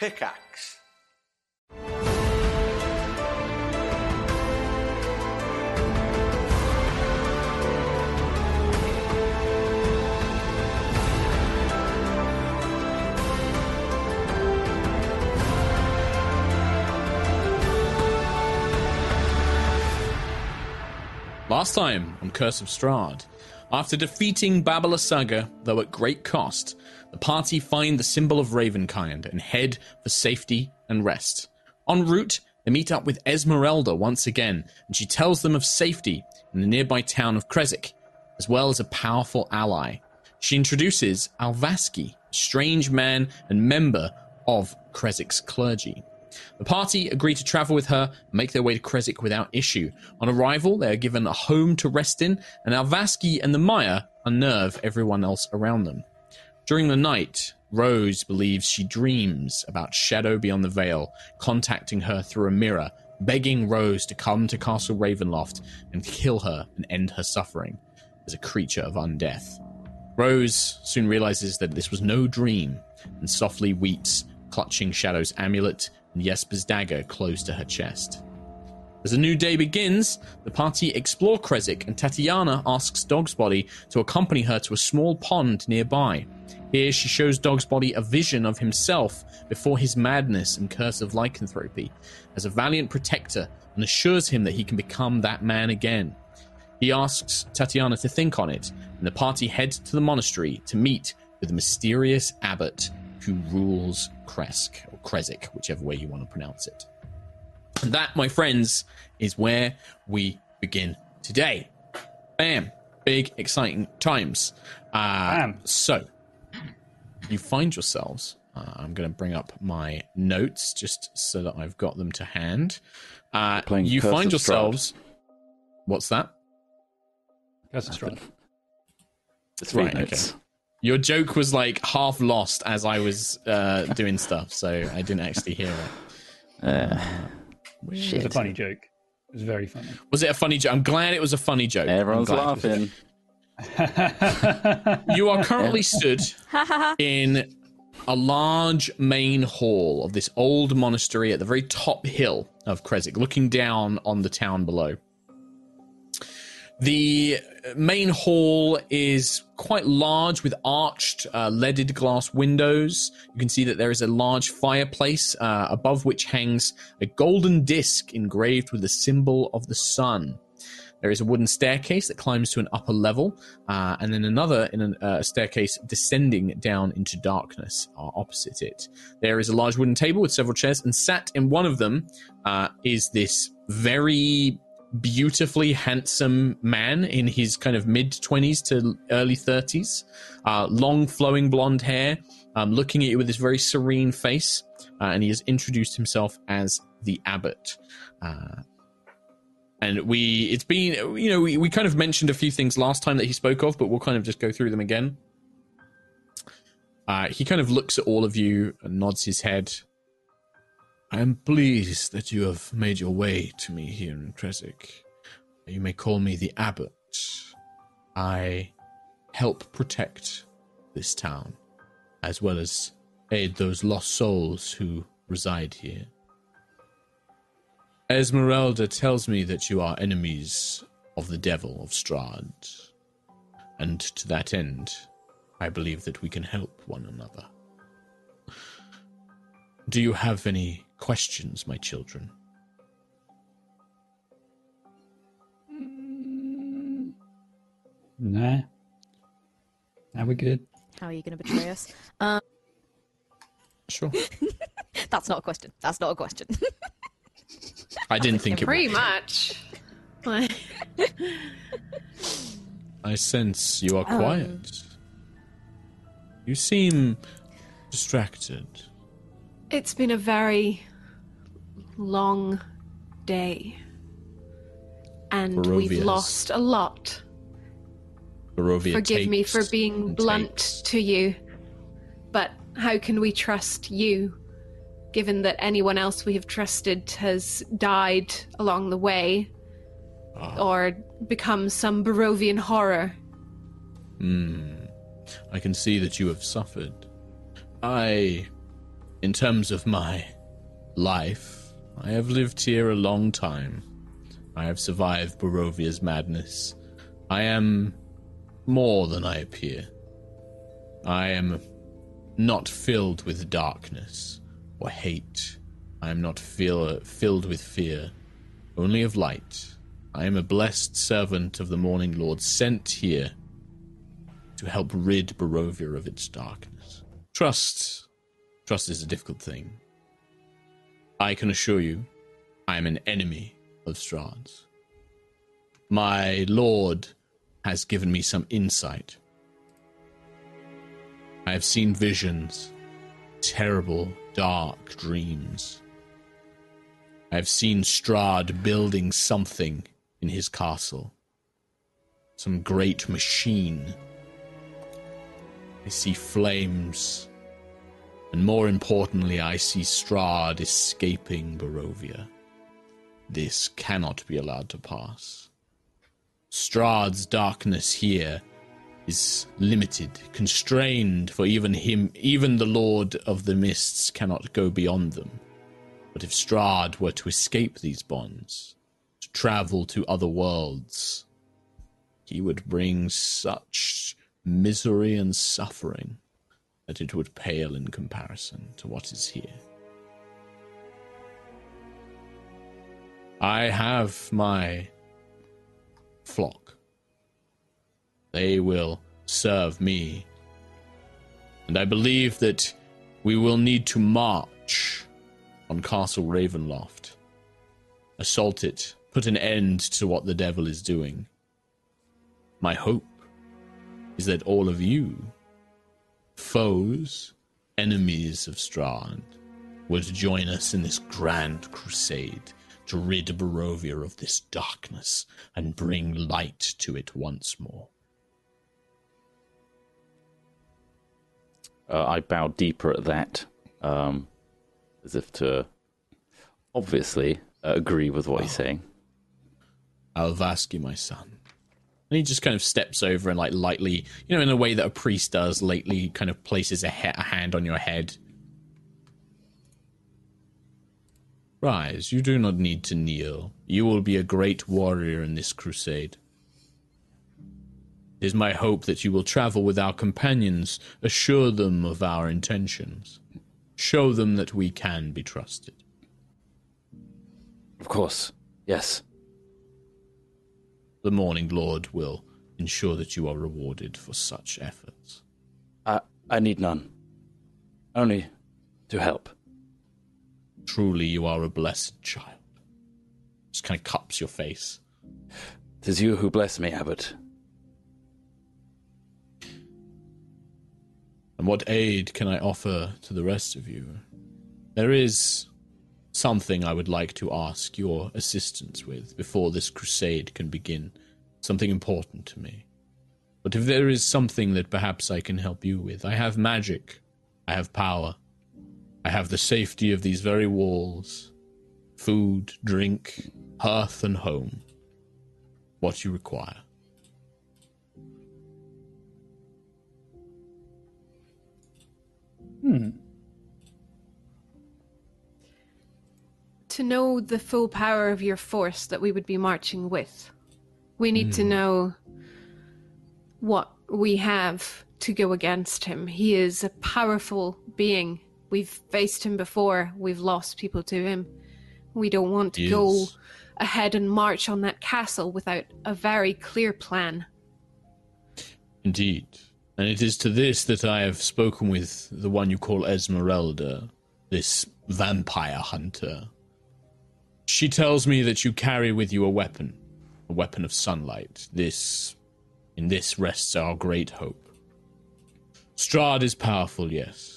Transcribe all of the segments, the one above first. Pickaxe. Last time on Curse of Strahd, after defeating Baba Lysaga, though at great cost, the party find the symbol of Ravenkind and head for safety and rest. En route, they meet up with Esmeralda once again, and she tells them of safety in the nearby town of Krezk, as well as a powerful ally. She introduces Alvaski, a strange man and member of Krezik's clergy. The party agree to travel with her and make their way to Krezk without issue. On arrival, they are given a home to rest in, and Alvaski and the Mire unnerve everyone else around them. During the night, Rose believes she dreams about Shadow Beyond the Veil contacting her through a mirror, begging Rose to come to Castle Ravenloft and kill her and end her suffering as a creature of undeath. Rose soon realizes that this was no dream and softly weeps, clutching Shadow's amulet and Jesper's dagger close to her chest. As a new day begins, the party explore Krezk, and Tatiana asks Dog's Body to accompany her to a small pond nearby. Here she shows Dog's Body a vision of himself before his madness and curse of lycanthropy as a valiant protector, and assures him that he can become that man again. He asks Tatiana to think on it, and the party heads to the monastery to meet with the mysterious abbot who rules Krezk, or Krezk, whichever way you want to pronounce it. And that, my friends, is where we begin today. Bam! Big, exciting times. So, you find yourselves... I'm going to bring up my notes just so that I've got them to hand. You Curse find yourselves... Strahd. What's that? Curse of Strahd. That's right, okay. Your joke was like half lost as I was doing stuff, so I didn't actually hear it. It was a funny joke. It was very funny. Was it a funny joke? I'm glad it was a funny joke. Everyone's laughing. You are currently stood in a large main hall of this old monastery at the very top hill of Krezk, looking down on the town below. The main hall is quite large with arched leaded glass windows. You can see that there is a large fireplace above which hangs a golden disc engraved with the symbol of the sun. There is a wooden staircase that climbs to an upper level, and then another in a staircase descending down into darkness opposite it. There is a large wooden table with several chairs, and sat in one of them is this very... beautifully handsome man in his kind of mid-20s to early 30s, long flowing blonde hair, looking at you with this very serene face, and he has introduced himself as the abbot. And we kind of mentioned a few things last time that he spoke of, but we'll kind of just go through them again. He kind of looks at all of you and nods his head. I am pleased that you have made your way to me here in Krezk. You may call me the abbot. I help protect this town, as well as aid those lost souls who reside here. Esmeralda tells me that you are enemies of the devil of Strahd, and to that end, I believe that we can help one another. Do you have any questions, my children? Nah. Now we're good. How are you going to betray us? Sure. That's not a question. That's not a question. I didn't think it was. Pretty much. I sense you are quiet. You seem distracted. It's been a very long day, and Barovia's. We've lost a lot. Barovia forgive me for being blunt to you, but how can we trust you, given that anyone else we have trusted has died along the way, or become some Barovian horror? I can see that you have suffered. I In terms of my life, I have lived here a long time. I have survived Barovia's madness. I am more than I appear. I am not filled with darkness or hate. I am not filled with fear, only of light. I am a blessed servant of the Morning Lord, sent here to help rid Barovia of its darkness. Trust is a difficult thing. I can assure you, I am an enemy of Strahd's. My lord has given me some insight. I have seen visions, terrible, dark dreams. I have seen Strahd building something in his castle. Some great machine. I see flames. And more importantly, I see Strahd escaping Barovia. This cannot be allowed to pass. Strahd's darkness here is limited, constrained, for even the Lord of the Mists cannot go beyond them. But if Strahd were to escape these bonds, to travel to other worlds, he would bring such misery and suffering that it would pale in comparison to what is here. I have my flock. They will serve me. And I believe that we will need to march on Castle Ravenloft, assault it, put an end to what the devil is doing. My hope is that all of you, foes, enemies of Strahd, would join us in this grand crusade to rid Barovia of this darkness and bring light to it once more. I bow deeper at that, as if to obviously agree with what he's saying. Alvaski, my son. And he just kind of steps over and, like, lightly, you know, in a way that a priest does, lightly kind of places a hand on your head. Rise, you do not need to kneel. You will be a great warrior in this crusade. It is my hope that you will travel with our companions, assure them of our intentions, show them that we can be trusted. Of course, yes. The Morning Lord will ensure that you are rewarded for such efforts. I need none. Only to help. Truly, you are a blessed child. Just kind of cups your face. 'Tis you who bless me, Abbot. And what aid can I offer to the rest of you? There is something I would like to ask your assistance with before this crusade can begin. Something important to me. But if there is something that perhaps I can help you with, I have magic. I have power. I have the safety of these very walls. Food, drink, hearth and home. What you require. To know the full power of your force that we would be marching with, we need to know what we have to go against him. He is a powerful being. We've faced him before. We've lost people to him. We don't want to go ahead and march on that castle without a very clear plan. Indeed. And it is to this that I have spoken with the one you call Esmeralda, this vampire hunter. She tells me that you carry with you a weapon of sunlight. In this rests our great hope. Strahd is powerful, yes.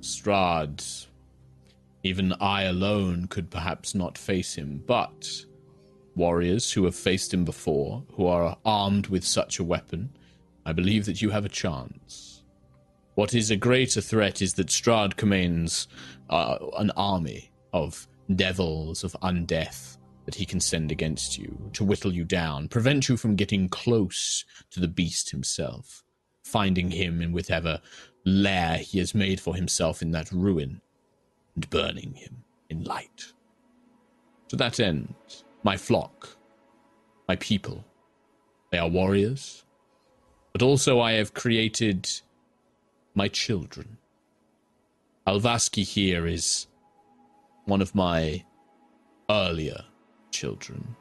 Strahd, even I alone could perhaps not face him, but warriors who have faced him before, who are armed with such a weapon, I believe that you have a chance. What is a greater threat is that Strahd commands an army of devils, of undeath, that he can send against you, to whittle you down, prevent you from getting close to the beast himself, finding him in whatever lair he has made for himself in that ruin, and burning him in light. To that end, my flock, my people, they are warriors, but also I have created my children. Alvaski here is one of my earlier children.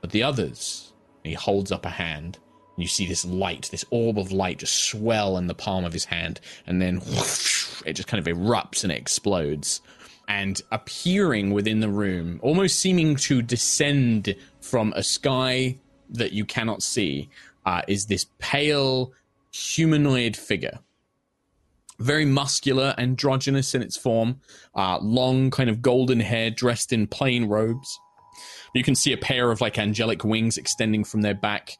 But the others, and he holds up a hand, and you see this light, this orb of light just swell in the palm of his hand, and then whoosh, it just kind of erupts and it explodes. And appearing within the room, almost seeming to descend from a sky that you cannot see, is this pale humanoid figure. Very muscular, androgynous in its form, long kind of golden hair, dressed in plain robes. You can see a pair of like angelic wings extending from their back,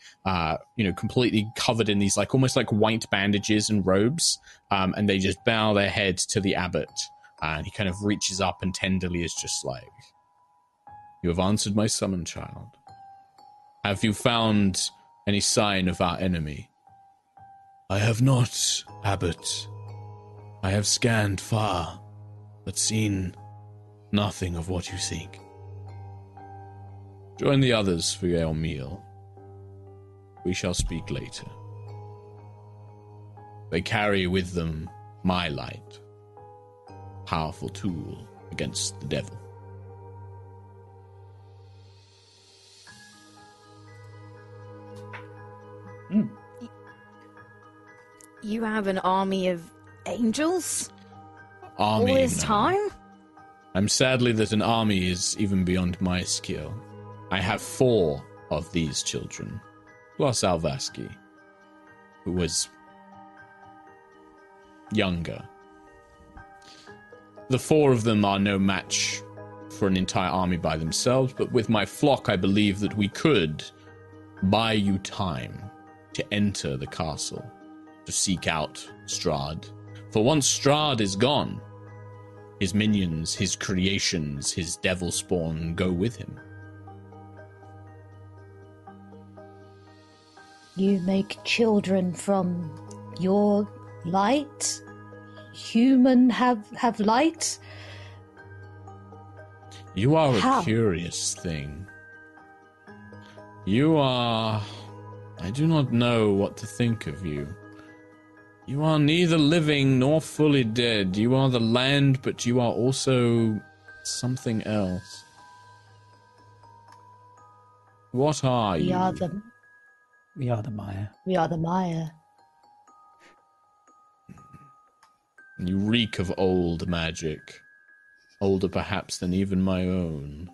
completely covered in these like almost like white bandages and robes, and they just bow their heads to the abbot, and he kind of reaches up and tenderly is just like, "You have answered my summon, child. Have you found any sign of our enemy?" "I have not, abbot. I have scanned far, but seen nothing of what you seek. Join the others for your meal. We shall speak later." They carry with them my light, a powerful tool against the devil. Mm. You have an army of angels? Army, all this time? I'm sadly that an army is even beyond my skill. I have 4 of these children, plus Alvaski, who was younger. The 4 of them are no match for an entire army by themselves, but with my flock, I believe that we could buy you time to enter the castle, to seek out Strahd. For once Strahd is gone, his minions, his creations, his devil spawn go with him. You make children from your light? Human have light? You are a curious thing. You are... I do not know what to think of you. You are neither living nor fully dead. You are the land, but you are also something else. What are you? We are the Mire. We are the Mire. You reek of old magic. Older perhaps than even my own.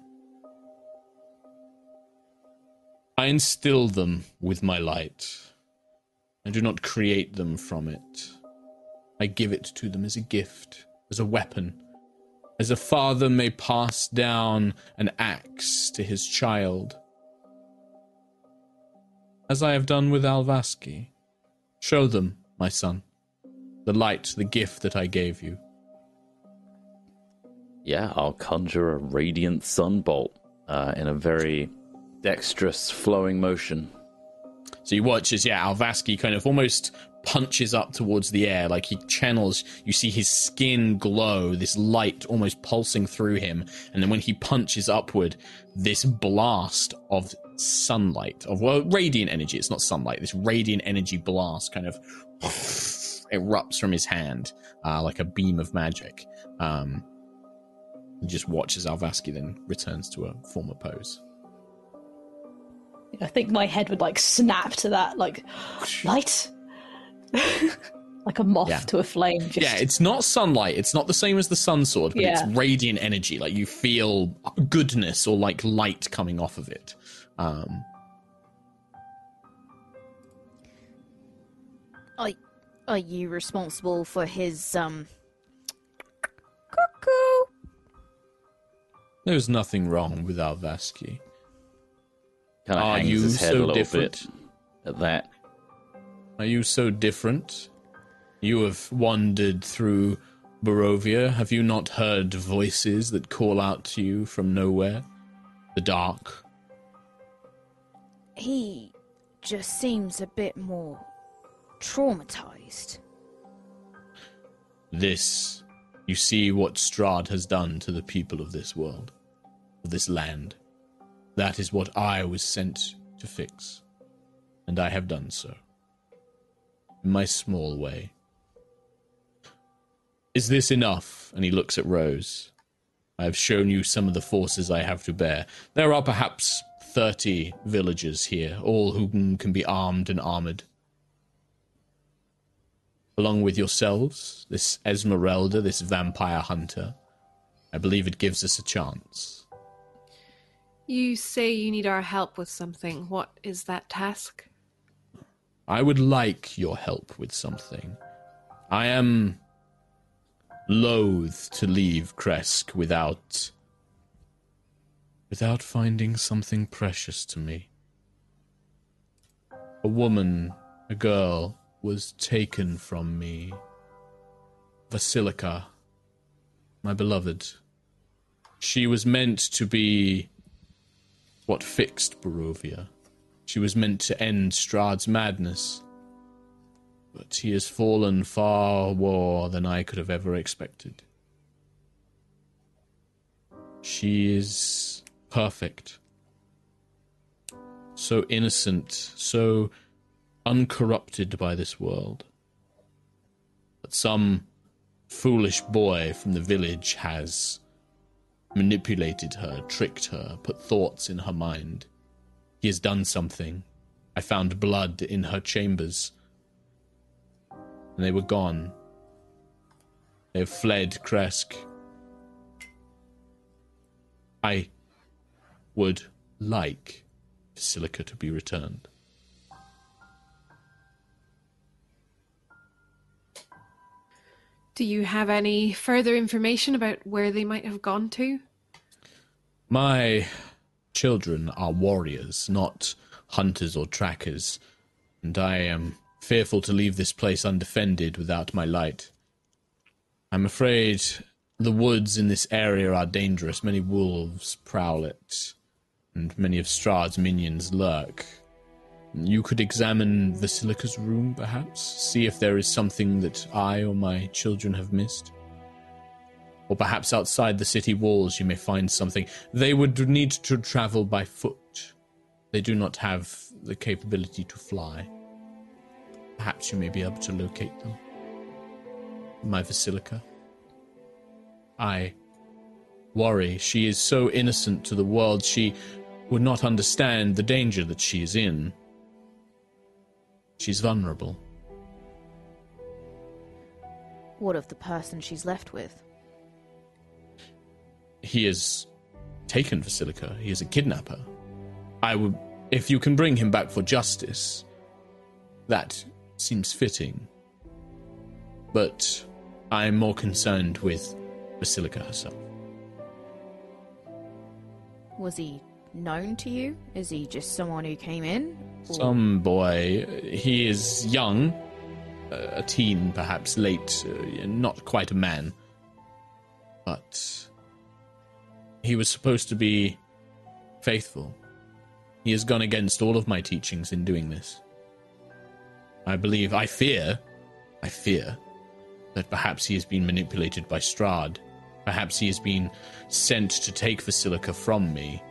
I instill them with my light. I do not create them from it. I give it to them as a gift, as a weapon. As a father may pass down an axe to his child. As I have done with Alvaski. Show them, my son, the light, the gift that I gave you. Yeah, I'll conjure a radiant sunbolt in a very dexterous, flowing motion. So you watch as, Alvaski kind of almost punches up towards the air, like he channels, you see his skin glow, this light almost pulsing through him, and then when he punches upward, this blast of sunlight, radiant energy, it's not sunlight, this radiant energy blast kind of erupts from his hand, like a beam of magic. You just watch as Alvaski then returns to a former pose. I think my head would like snap to that, like, light? Like a moth to a flame. Just... Yeah, it's not sunlight. It's not the same as the sun sword, but it's radiant energy. Like you feel goodness or like light coming off of it. Are you responsible for his cuckoo? There's nothing wrong with Alvaski. Kind of hangs his head a little bit at that. Are you so different? You have wandered through Barovia. Have you not heard voices that call out to you from nowhere? The dark. He just seems a bit more traumatized. This You see what Strahd has done to the people of this world, of this land. That is what I was sent to fix, and I have done so, in my small way. Is this enough? And he looks at Rose. I have shown you some of the forces I have to bear. There are perhaps 30 villagers here, all whom can be armed and armored. Along with yourselves, this Esmeralda, this vampire hunter, I believe it gives us a chance. You say you need our help with something. What is that task? I would like your help with something. I am loath to leave Krezk without finding something precious to me. A woman, a girl, was taken from me. Vasilika, my beloved. She was meant to be what fixed Barovia. She was meant to end Strahd's madness. But he has fallen far more than I could have ever expected. She is perfect. So innocent, so uncorrupted by this world. But some foolish boy from the village has manipulated her, tricked her, put thoughts in her mind. He has done something. I found blood in her chambers, and they were gone. They have fled Krezk. I would like Vasilika to be returned. Do you have any further information about where they might have gone to? My children are warriors, not hunters or trackers, and I am fearful to leave this place undefended without my light. I'm afraid the woods in this area are dangerous. Many wolves prowl it, and many of Strahd's minions lurk. You could examine Vasilika's room, perhaps? See if there is something that I or my children have missed? Or perhaps outside the city walls you may find something. They would need to travel by foot. They do not have the capability to fly. Perhaps you may be able to locate them. My Vasilika. I worry. She is so innocent to the world. She would not understand the danger that she is in. She's vulnerable. What of the person she's left with? He has taken Vasilika. He is a kidnapper. If you can bring him back for justice, that seems fitting. But I'm more concerned with Vasilika herself. Was he known to you? Is he just someone who came in? Or? Some boy. He is young, a teen perhaps, late, not quite a man. But he was supposed to be faithful. He has gone against all of my teachings in doing this. I fear that perhaps he has been manipulated by Strahd. Perhaps he has been sent to take Vasilika from me.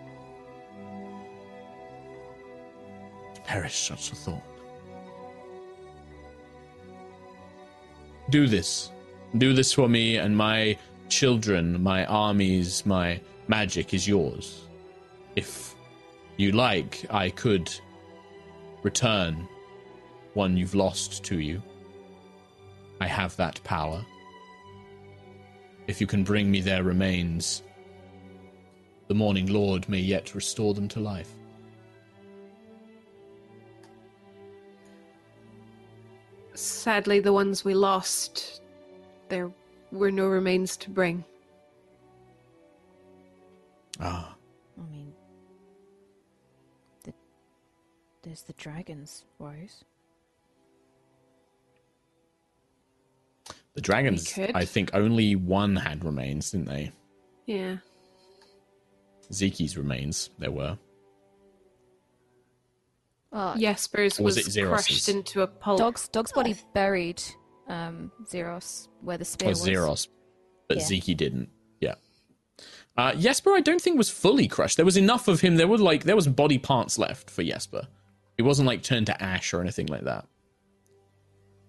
Perish such a thought. Do this. Do this for me and my children, my armies, my magic is yours. If you like, I could return one you've lost to you. I have that power. If you can bring me their remains, the Morning Lord may yet restore them to life. Sadly, the ones we lost, there were no remains to bring. Ah. I mean, there's the dragons, Rose. The dragons, I think only one had remains, didn't they? Yeah. Ziki's remains, there were. Jesper's was crushed into a pulp. Dog's body buried Xeros, where the spear was. but yeah. Ziki didn't. Yeah. Jesper, I don't think was fully crushed. There was enough of him. There was body parts left for Jesper. He wasn't like turned to ash or anything like that.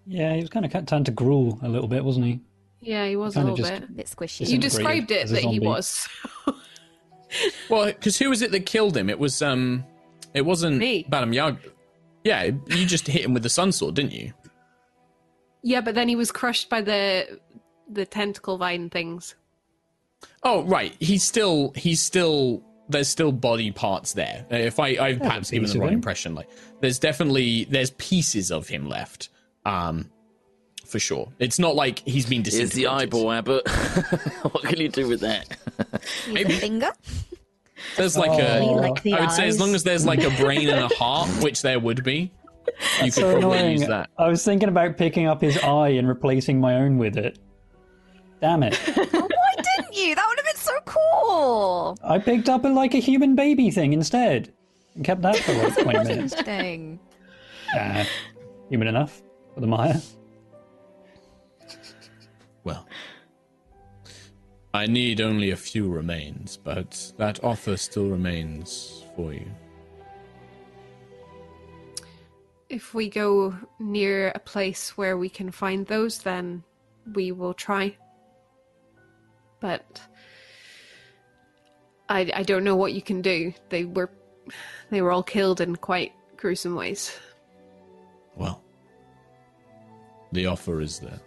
Yeah, he was kind of turned to gruel a little bit, wasn't he? Yeah, he was a little bit. A bit squishy. You described it that he was. Well, because who was it that killed him? It was it wasn't Madame Yag. Yeah, you just hit him with the sun sword, didn't you? Yeah, but then he was crushed by the tentacle vine things. Oh right, he's still. There's still body parts there. If I've perhaps given the wrong impression, like there's pieces of him left. For sure. It's not like he's been disintegrated. It's the eyeball, Abbott. What can you do with that? Maybe finger. There's like I would say as long as there's like a brain and a heart, which there would be, you could probably use that. I was thinking about picking up his eye and replacing my own with it. Damn it. Why didn't you? That would have been so cool. I picked up like a human baby thing instead and kept that for like 20 minutes. Interesting. Human enough for the Maya. Well, I need only a few remains, but that offer still remains for you. If we go near a place where we can find those, then we will try. But I don't know what you can do. They were all killed in quite gruesome ways. Well, the offer is there.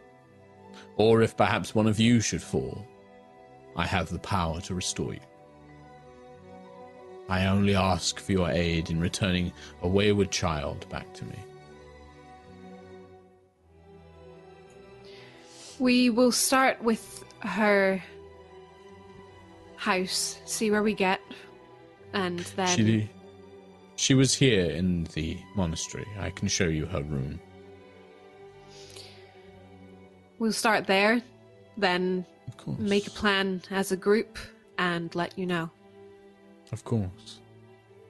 Or if perhaps one of you should fall, I have the power to restore you. I only ask for your aid in returning a wayward child back to me. We will start with her house, see where we get, and then... She was here in the monastery. I can show you her room. We'll start there, then make a plan as a group and let you know. Of course.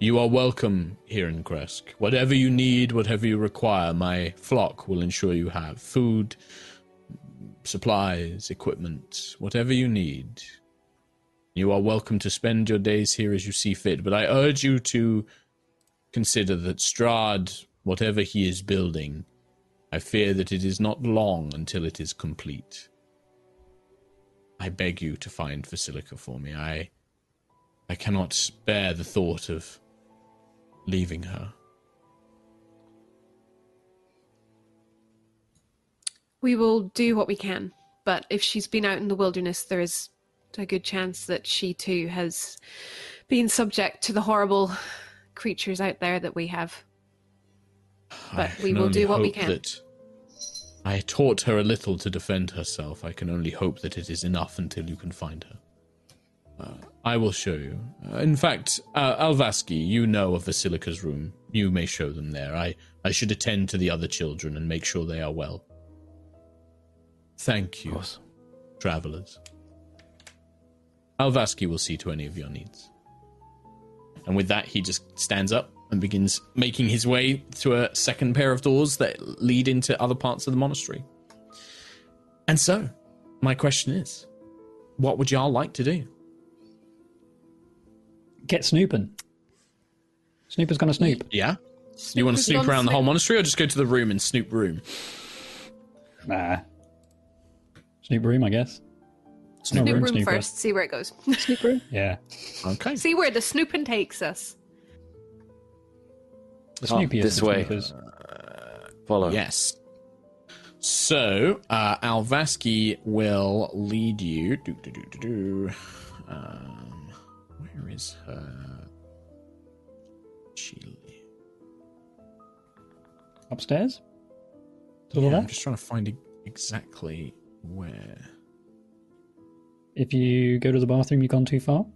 You are welcome here in Krezk. Whatever you need, whatever you require, my flock will ensure you have food, supplies, equipment, whatever you need. You are welcome to spend your days here as you see fit, but I urge you to consider that Strahd, whatever he is building, I fear that it is not long until it is complete. I beg you to find Vasilika for me. I cannot bear the thought of leaving her. We will do what we can, but if she's been out in the wilderness, there is a good chance that she too has been subject to the horrible creatures out there that we have. But we will do what we can. I taught her a little to defend herself. I can only hope that it is enough until you can find her. I will show you. In fact, Alvaski, you know of Vasilica's room. You may show them there. I should attend to the other children and make sure they are well. Thank you, travelers. Alvaski will see to any of your needs. And with that, he just stands up and begins making his way to a second pair of doors that lead into other parts of the monastery. And so, my question is, what would y'all like to do? Get snooping. Snooper's gonna snoop. Yeah? You want to snoop around the whole monastery, or just go to the room and snoop room? Nah. Snoop room, I guess. Snoop room first, see where it goes. Snoop room? Yeah. Okay. See where the snooping takes us. This way. Follow. Yes. So, Alvaski will lead you. Where is her? Chile. Upstairs? Yeah, I'm just trying to find exactly where. If you go to the bathroom, you've gone too far.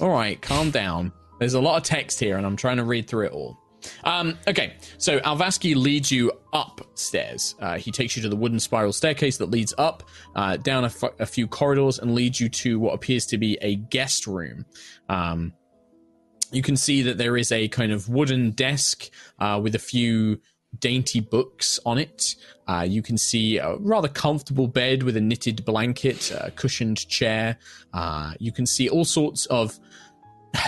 All right, calm down. There's a lot of text here, and I'm trying to read through it all. Okay, so Alvaski leads you upstairs. He takes you to the wooden spiral staircase that leads up, down a few corridors, and leads you to what appears to be a guest room. You can see that there is a kind of wooden desk with a few dainty books on it. You can see a rather comfortable bed with a knitted blanket, a cushioned chair. You can see all sorts of,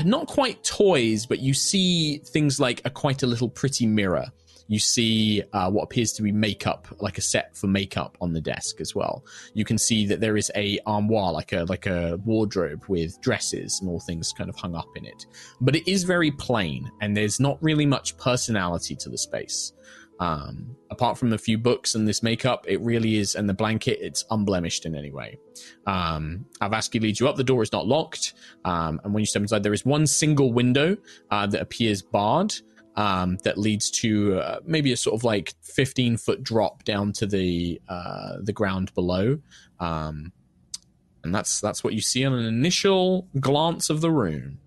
not quite toys, but you see things like quite a little pretty mirror. You see what appears to be makeup, like a set for makeup on the desk as well. You can see that there is a armoire, like a wardrobe with dresses and all things kind of hung up in it. But it is very plain, and there's not really much personality to the space. Apart from a few books and this makeup, it really is, and the blanket, it's unblemished in any way. Alvaski leads you up. The door is not locked. And when you step inside, there is one single window that appears barred. That leads to maybe a sort of like 15-foot drop down to the ground below, and that's what you see on an initial glance of the room.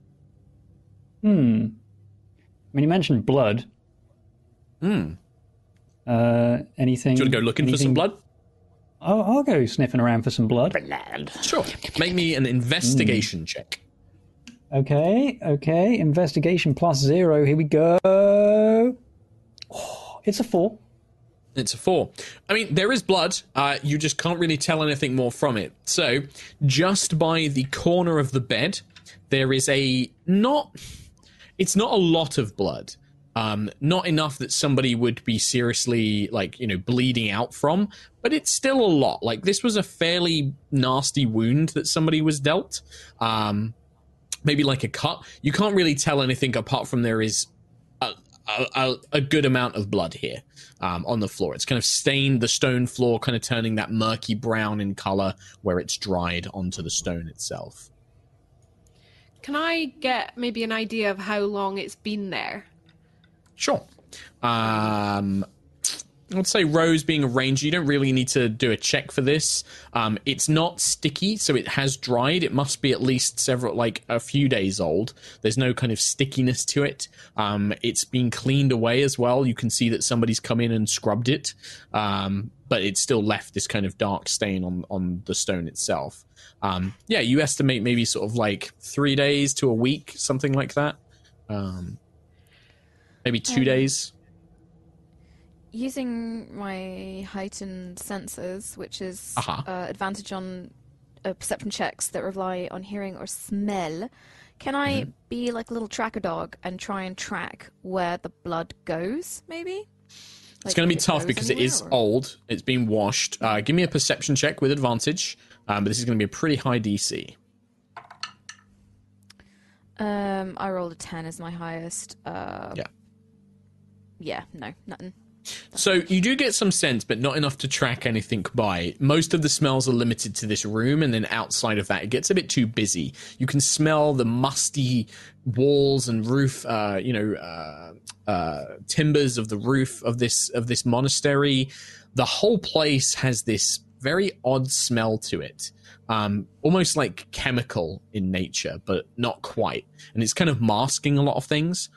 When you mentioned blood, anything? Do you want to go looking for some blood? I'll go sniffing around for some blood. Sure. Make me an investigation check. Okay. Investigation +0. Here we go. Oh, it's a 4. It's a 4. I mean, there is blood. You just can't really tell anything more from it. So, just by the corner of the bed, there is It's not a lot of blood. Not enough that somebody would be seriously, bleeding out from, but it's still a lot. Like, this was a fairly nasty wound that somebody was dealt. Maybe like a cut. You can't really tell anything apart from there is a good amount of blood here on the floor. It's kind of stained the stone floor, kind of turning that murky brown in color where it's dried onto the stone itself. Can I get maybe an idea of how long it's been there? Sure. I'd say Rose being a ranger, you don't really need to do a check for this. It's not sticky, so it has dried. It must be at least a few days old. There's no kind of stickiness to it. It's been cleaned away as well. You can see that somebody's come in and scrubbed it, but it's still left this kind of dark stain on the stone itself. You estimate maybe sort of like 3 days to a week, something like that. Maybe 2 days. Using my heightened senses, which is advantage on perception checks that rely on hearing or smell, can I be like a little tracker dog and try and track where the blood goes, maybe? It's going to be tough because it is old. It's been washed. Give me a perception check with advantage, but this is going to be a pretty high DC. I rolled a 10 as my highest. Yeah, no, nothing. So you do get some sense, but not enough to track anything by. Most of the smells are limited to this room, and then outside of that, it gets a bit too busy. You can smell the musty walls and roof, timbers of the roof of this monastery. The whole place has this very odd smell to it, almost like chemical in nature, but not quite. And it's kind of masking a lot of things.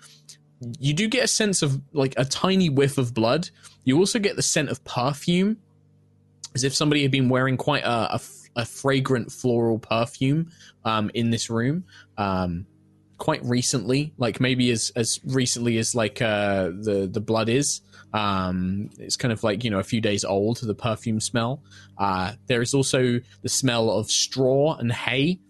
You do get a sense of, a tiny whiff of blood. You also get the scent of perfume, as if somebody had been wearing quite a fragrant floral perfume in this room quite recently, maybe as recently as, the blood is. It's kind of a few days old, the perfume smell. There is also the smell of straw and hay,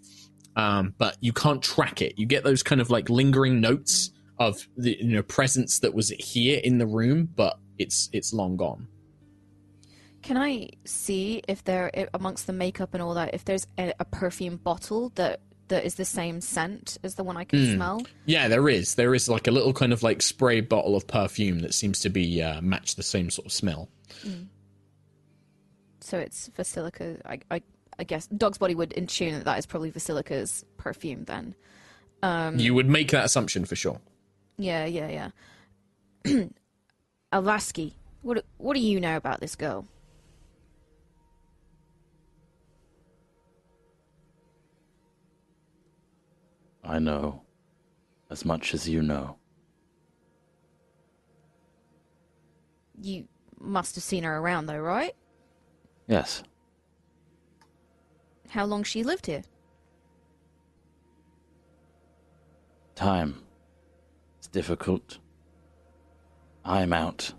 but you can't track it. You get those kind of, lingering notes of the presence that was here in the room, but it's long gone. Can I see if there, amongst the makeup and all that, if there's a perfume bottle that is the same scent as the one I can smell? Yeah, there is. There is a little kind of spray bottle of perfume that seems to be match the same sort of smell. So it's Vasilika, I guess. Dog's Body would intune that is probably Vasilica's perfume then. You would make that assumption for sure. Yeah. Alvaski, what do you know about this girl? I know as much as you know. You must have seen her around though, right? Yes. How long she lived here? Time. Difficult. I'm out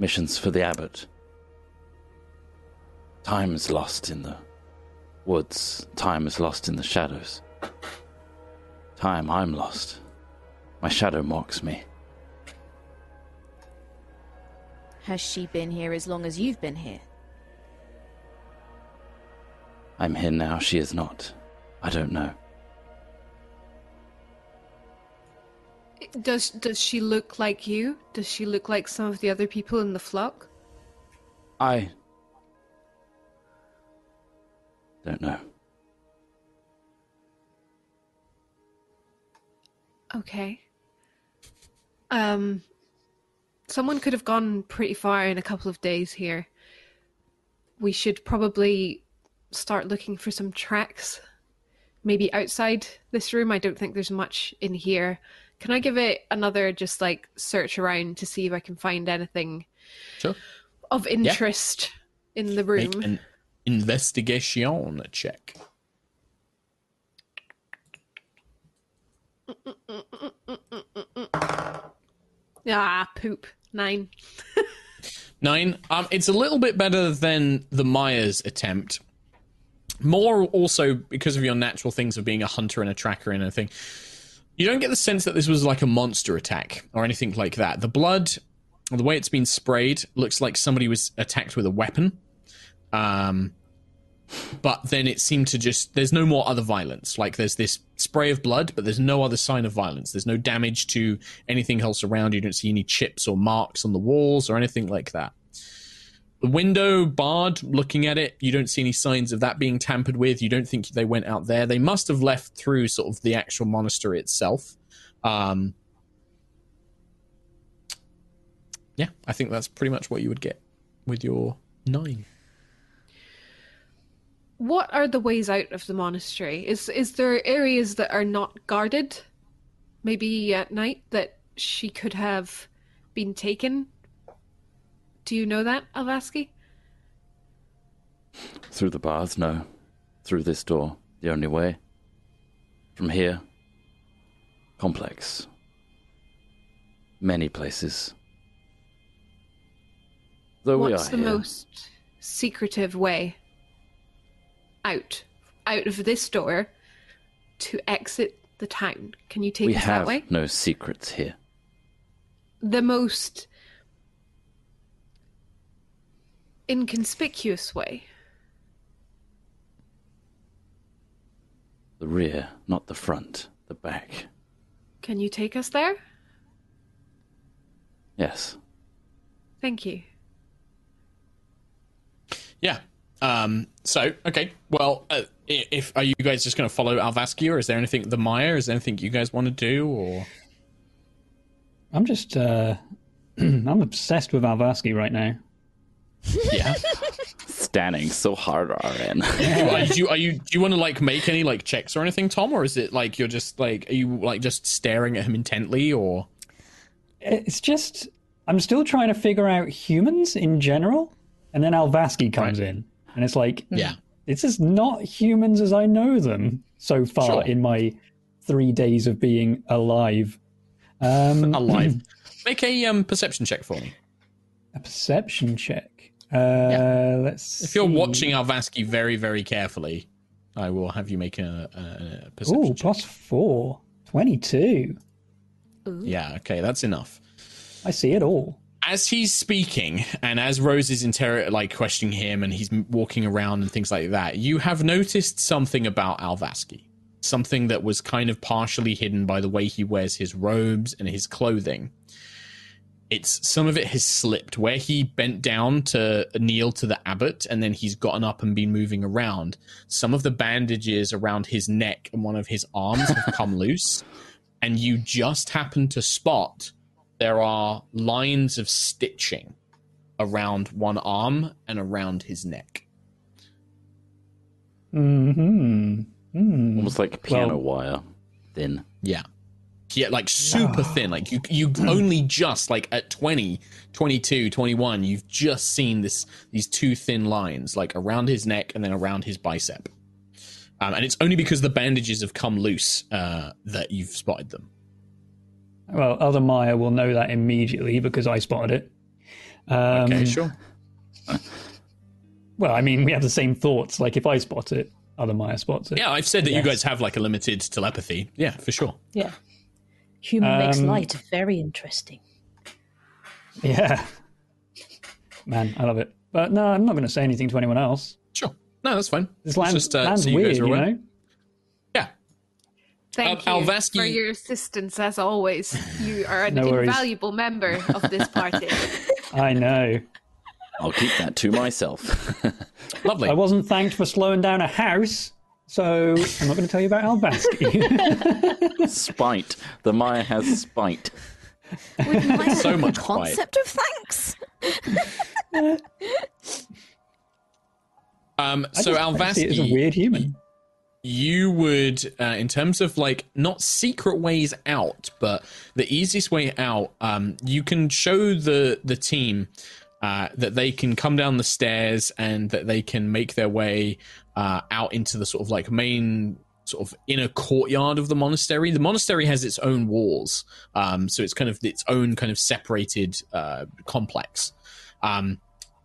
missions for the abbot. Time is lost in the woods. Time is lost in the shadows. Time I'm lost. My shadow mocks me. Has she been here as long as you've been here? I'm here now, she is not. I don't know. Does she look like you? Does she look like some of the other people in the flock? I don't know. Okay. Someone could have gone pretty far in a couple of days here. We should probably start looking for some tracks. Maybe outside this room. I don't think there's much in here. Can I give it another just like search around to see if I can find anything of interest in the room? Make an investigation check. Poop. 9. 9. It's a little bit better than the Myers attempt. More also because of your natural things of being a hunter and a tracker and everything. You don't get the sense that this was like a monster attack or anything like that. The blood, the way it's been sprayed, looks like somebody was attacked with a weapon. But then it seemed to just... There's no more other violence. Like, there's this spray of blood, but there's no other sign of violence. There's no damage to anything else around. You don't see any chips or marks on the walls or anything like that. The window barred, looking at it, you don't see any signs of that being tampered with. You don't think they went out there. They must have left through sort of the actual monastery itself. I think that's pretty much what you would get with your 9. What are the ways out of the monastery? Is there areas that are not guarded, maybe at night, that she could have been taken? Do you know that, Alvaski? Through the bars, no. Through this door, the only way. From here, complex. Many places. Though we are here. What's the most secretive way? Out of this door to exit the town. Can you take us that way? We have no secrets here. The most inconspicuous way. The rear, not the front, the back. Can you take us there? Yes. Thank you. Yeah. Okay. Well, are you guys just going to follow Alvaski, or is there anything the Mire? Is there anything you guys want to do? Or I'm just I'm obsessed with Alvaski right now. Yeah, standing so hard, RN. Do you want to like make any like checks or anything, Tom, or is it like you're just like are you like just staring at him intently, or? It's just I'm still trying to figure out humans in general, and then Alvaski comes in. And it's like, this is not humans as I know them so far in my 3 days of being alive. Alive. Make a perception check for me. A perception check? Let's see. If you're watching Alvaski very, very carefully, I will have you make a perception check. +4. 22. Ooh. Yeah, okay, that's enough. I see it all. As he's speaking, and as Rose is questioning him, and he's walking around and things like that, you have noticed something about Alvaski. Something that was kind of partially hidden by the way he wears his robes and his clothing. Some of it has slipped. Where he bent down to kneel to the abbot, and then he's gotten up and been moving around. Some of the bandages around his neck and one of his arms have come loose, and you just happen to spot... There are lines of stitching around one arm and around his neck. Almost like piano wire. Thin. Yeah, like super thin. Like you only just, like at 20, 22, 21, you've just seen these two thin lines, like around his neck and then around his bicep. And it's only because the bandages have come loose that you've spotted them. Well, other Maya will know that immediately because I spotted it. Okay, sure. Well, I mean, we have the same thoughts. Like, if I spot it, other Maya spots it. Yeah, I've said that you guys have, like, a limited telepathy. Yeah, for sure. Yeah. Human makes light very interesting. Yeah. Man, I love it. But no, I'm not going to say anything to anyone else. Sure. No, that's fine. This land's so weird, you know? Yeah. Thank you for your assistance, as always. You are an invaluable member of this party. I know. I'll keep that to myself. Lovely. I wasn't thanked for slowing down a house, so I'm not going to tell you about Alvaski. Spite. The Maya has spite. With my so much concept of thanks. So Alvaski is a weird human. You would, in terms of, like, not secret ways out, but the easiest way out, you can show the team that they can come down the stairs and that they can make their way out into the sort of, like, main sort of inner courtyard of the monastery. The monastery has its own walls, so it's kind of its own kind of separated complex.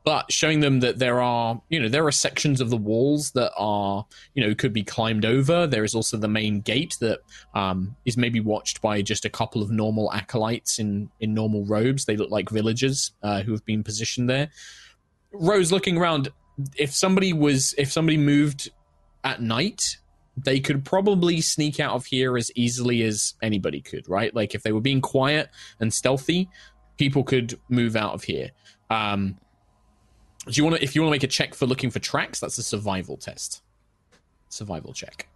But showing them that there are sections of the walls that are, could be climbed over. There is also the main gate that is maybe watched by just a couple of normal acolytes in normal robes. They look like villagers who have been positioned there. Rose looking around, if somebody moved at night, they could probably sneak out of here as easily as anybody could, right? Like, if they were being quiet and stealthy, people could move out of here. If you want to make a check for looking for tracks, that's a survival test. Survival check.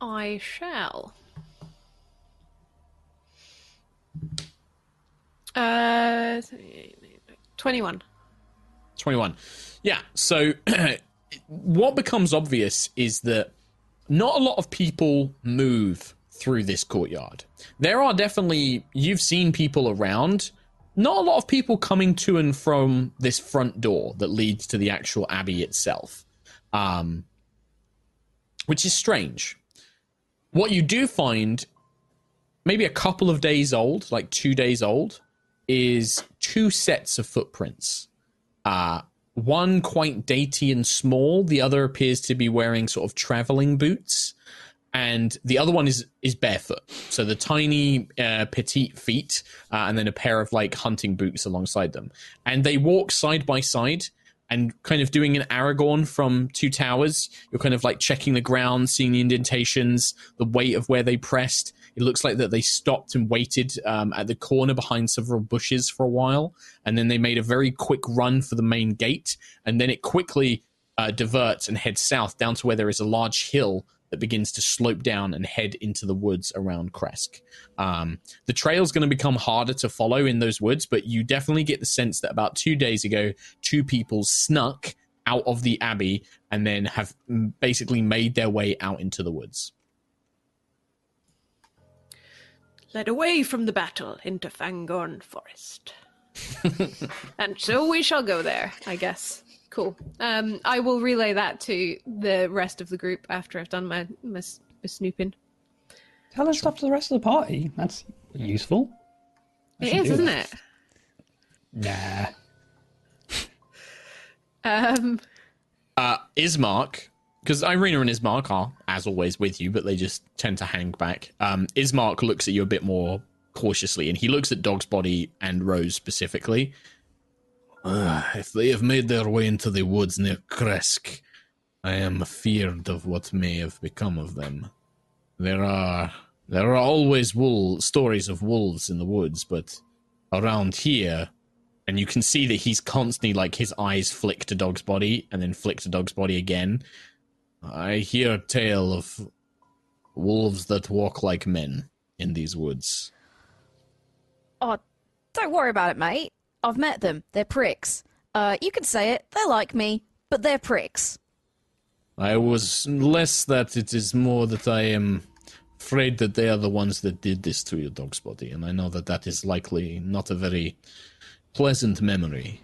I shall. Uh, 21. 21. Yeah, so what becomes obvious is that not a lot of people move through this courtyard. There are definitely... You've seen people around... Not a lot of people coming to and from this front door that leads to the actual abbey itself, which is strange. What you do find, maybe a couple of days old, like 2 days old, is two sets of footprints. One quite dainty and small. The other appears to be wearing sort of traveling boots. And the other one is barefoot. So the tiny petite feet and then a pair of, like, hunting boots alongside them. And they walk side by side and kind of doing an Aragorn from Two Towers. You're kind of, like, checking the ground, seeing the indentations, the weight of where they pressed. It looks like that they stopped and waited at the corner behind several bushes for a while. And then they made a very quick run for the main gate. And then it quickly diverts and heads south down to where there is a large hill that begins to slope down and head into the woods around Krezk. The trail's going to become harder to follow in those woods, but you definitely get the sense that about 2 days ago, two people snuck out of the abbey and then have basically made their way out into the woods. Led away from the battle into Fangorn Forest. And so we shall go there, I guess. Cool. I will relay that to the rest of the group after I've done my snooping. Tell us stuff to the rest of the party. That's useful. It is, isn't it? Nah. Ismark, because Irina and Ismark are, as always, with you, but they just tend to hang back. Ismark looks at you a bit more cautiously, and he looks at Dog's Body and Rose specifically. If they have made their way into the woods near Krezk, I am feared of what may have become of them. There are always stories of wolves in the woods, but around here, and you can see that he's constantly, like, his eyes flick to Dog's Body and then flick to Dog's Body again. I hear tale of wolves that walk like men in these woods. Oh, don't worry about it, mate. I've met them. They're pricks. You can say it. They're like me, but they're pricks. I was less that. It is more that I am afraid that they are the ones that did this to your Dog's Body, and I know that that is likely not a very pleasant memory.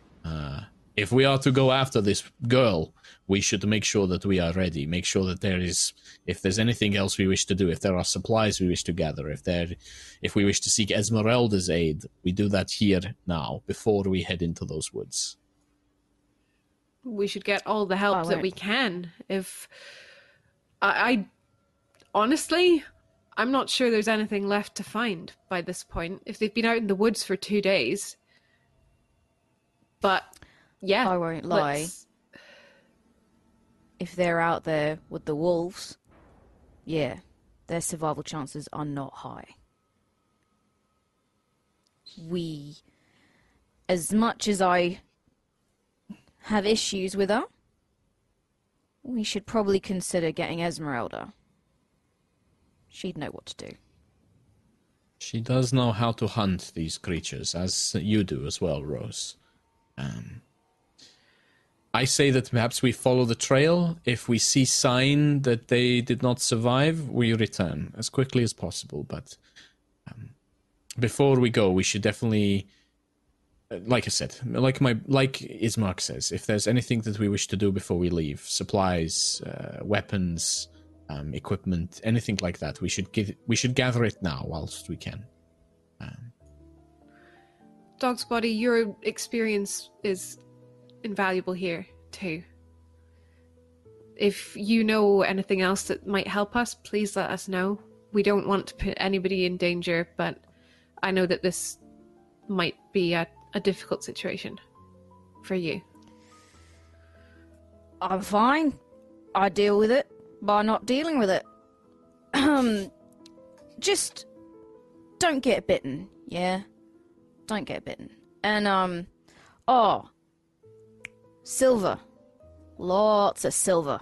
if we are to go after this girl, we should make sure that we are ready. Make sure that there is, if there's anything else we wish to do, if there are supplies we wish to gather, if we wish to seek Esmeralda's aid, we do that here now before we head into those woods. We should get all the help that we can. If I honestly, I'm not sure there's anything left to find by this point. If they've been out in the woods for 2 days, but yeah, I won't lie. If they're out there with the wolves, yeah, their survival chances are not high. We, as much as I have issues with her, we should probably consider getting Esmeralda. She'd know what to do. She does know how to hunt these creatures, as you do as well, Rose. I say that perhaps we follow the trail. If we see sign that they did not survive, we return as quickly as possible. But before we go, we should definitely, like I said, like Ismark says, if there's anything that we wish to do before we leave, supplies, weapons, equipment, anything like that, we should gather it now whilst we can. Dog's Body, your experience is invaluable here too. If you know anything else that might help us, please let us know. We don't want to put anybody in danger, but I know that this might be a difficult situation for you. I'm fine. I deal with it by not dealing with it. Just don't get bitten, yeah? Don't get bitten. And silver. Lots of silver.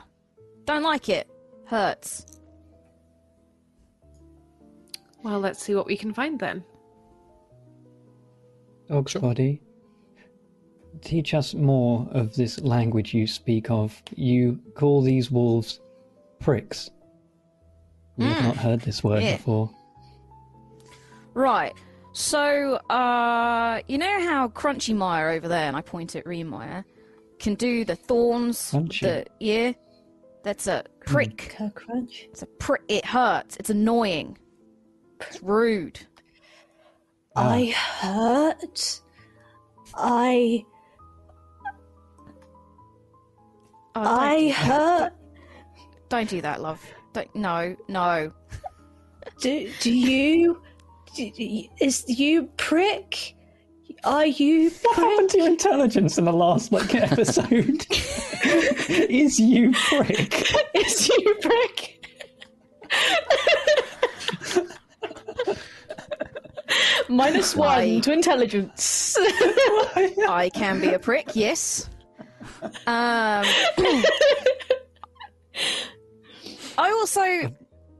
Don't like it. Hurts. Well, let's see what we can find then. Dog's Body, teach us more of this language you speak of. You call these wolves pricks. We've not heard this word before. Right. So, you know how Crunchymire over there, and I point at Remire, can do the thorns, that's a prick. Crunch. It's a prick. It hurts. It's annoying. It's rude. I hurt. I hurt. Don't do that, love. Don't. No. Is you prick? Are you prick? What happened to your intelligence in the last episode? Is you prick? Is you prick? -1 to intelligence. I can be a prick, yes. I also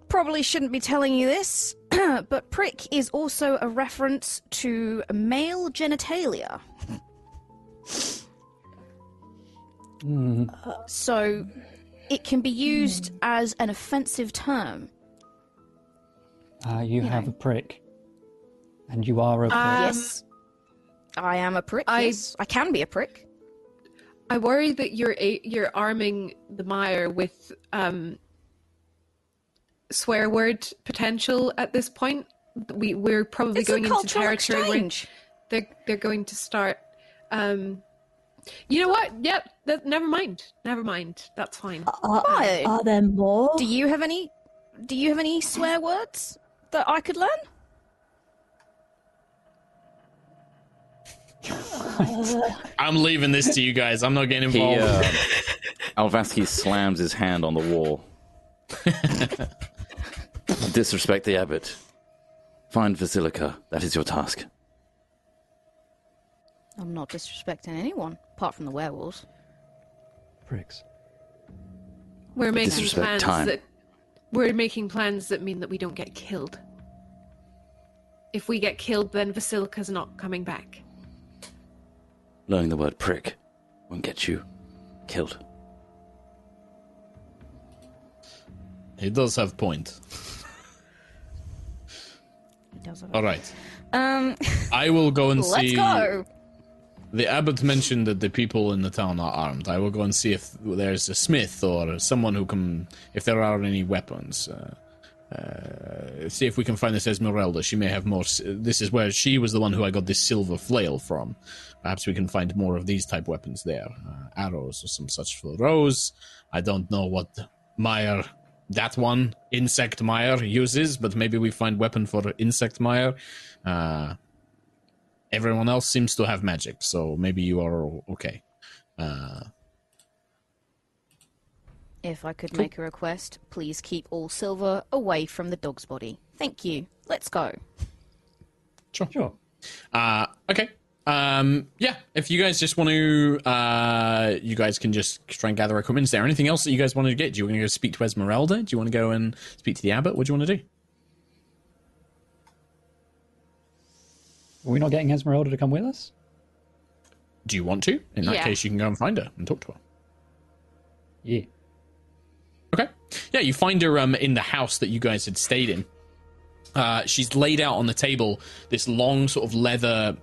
probably shouldn't be telling you this, but prick is also a reference to male genitalia. So it can be used as an offensive term. You have a prick. And you are a prick. Yes. I am a prick, yes. I can be a prick. I worry that you're arming the mire with swear word potential at this point. We're probably going into territory where they're going to start. You know what? Yep. Never mind. That's fine. Are there more? Do you have any swear words that I could learn? I'm leaving this to you guys. I'm not getting involved. Alvaski slams his hand on the wall. Disrespect the abbot. Find Vasilika. That is your task. I'm not disrespecting anyone, apart from the werewolves. Pricks. We're making plans that mean that we don't get killed. If we get killed, then Vasilika's not coming back. Learning the word prick won't get you killed. He does have point. He does have. All right. I will go and see. Let's go. The abbot mentioned that the people in the town are armed. I will go and see if there's a smith or someone who can... if there are any weapons. See if we can find this Esmeralda. She may have more... This is where she was the one who I got this silver flail from. Perhaps we can find more of these type weapons there. Arrows or some such for Rose. I don't know what Mire... that one, Insect Mire, uses, but maybe we find weapon for Insect Mire. Everyone else seems to have magic, so maybe you are okay. If I could make a request, please keep all silver away from the dog's body. Thank you. Let's go. Sure. Okay. Yeah, if you guys just want to... you guys can just try and gather equipment. Is there anything else that you guys wanted to get? Do you want to go speak to Esmeralda? Do you want to go and speak to the abbot? What do you want to do? Are we not getting Esmeralda to come with us? Do you want to? In that case, you can go and find her and talk to her. Yeah. Okay. Yeah, you find her in the house that you guys had stayed in. She's laid out on the table this long sort of leather,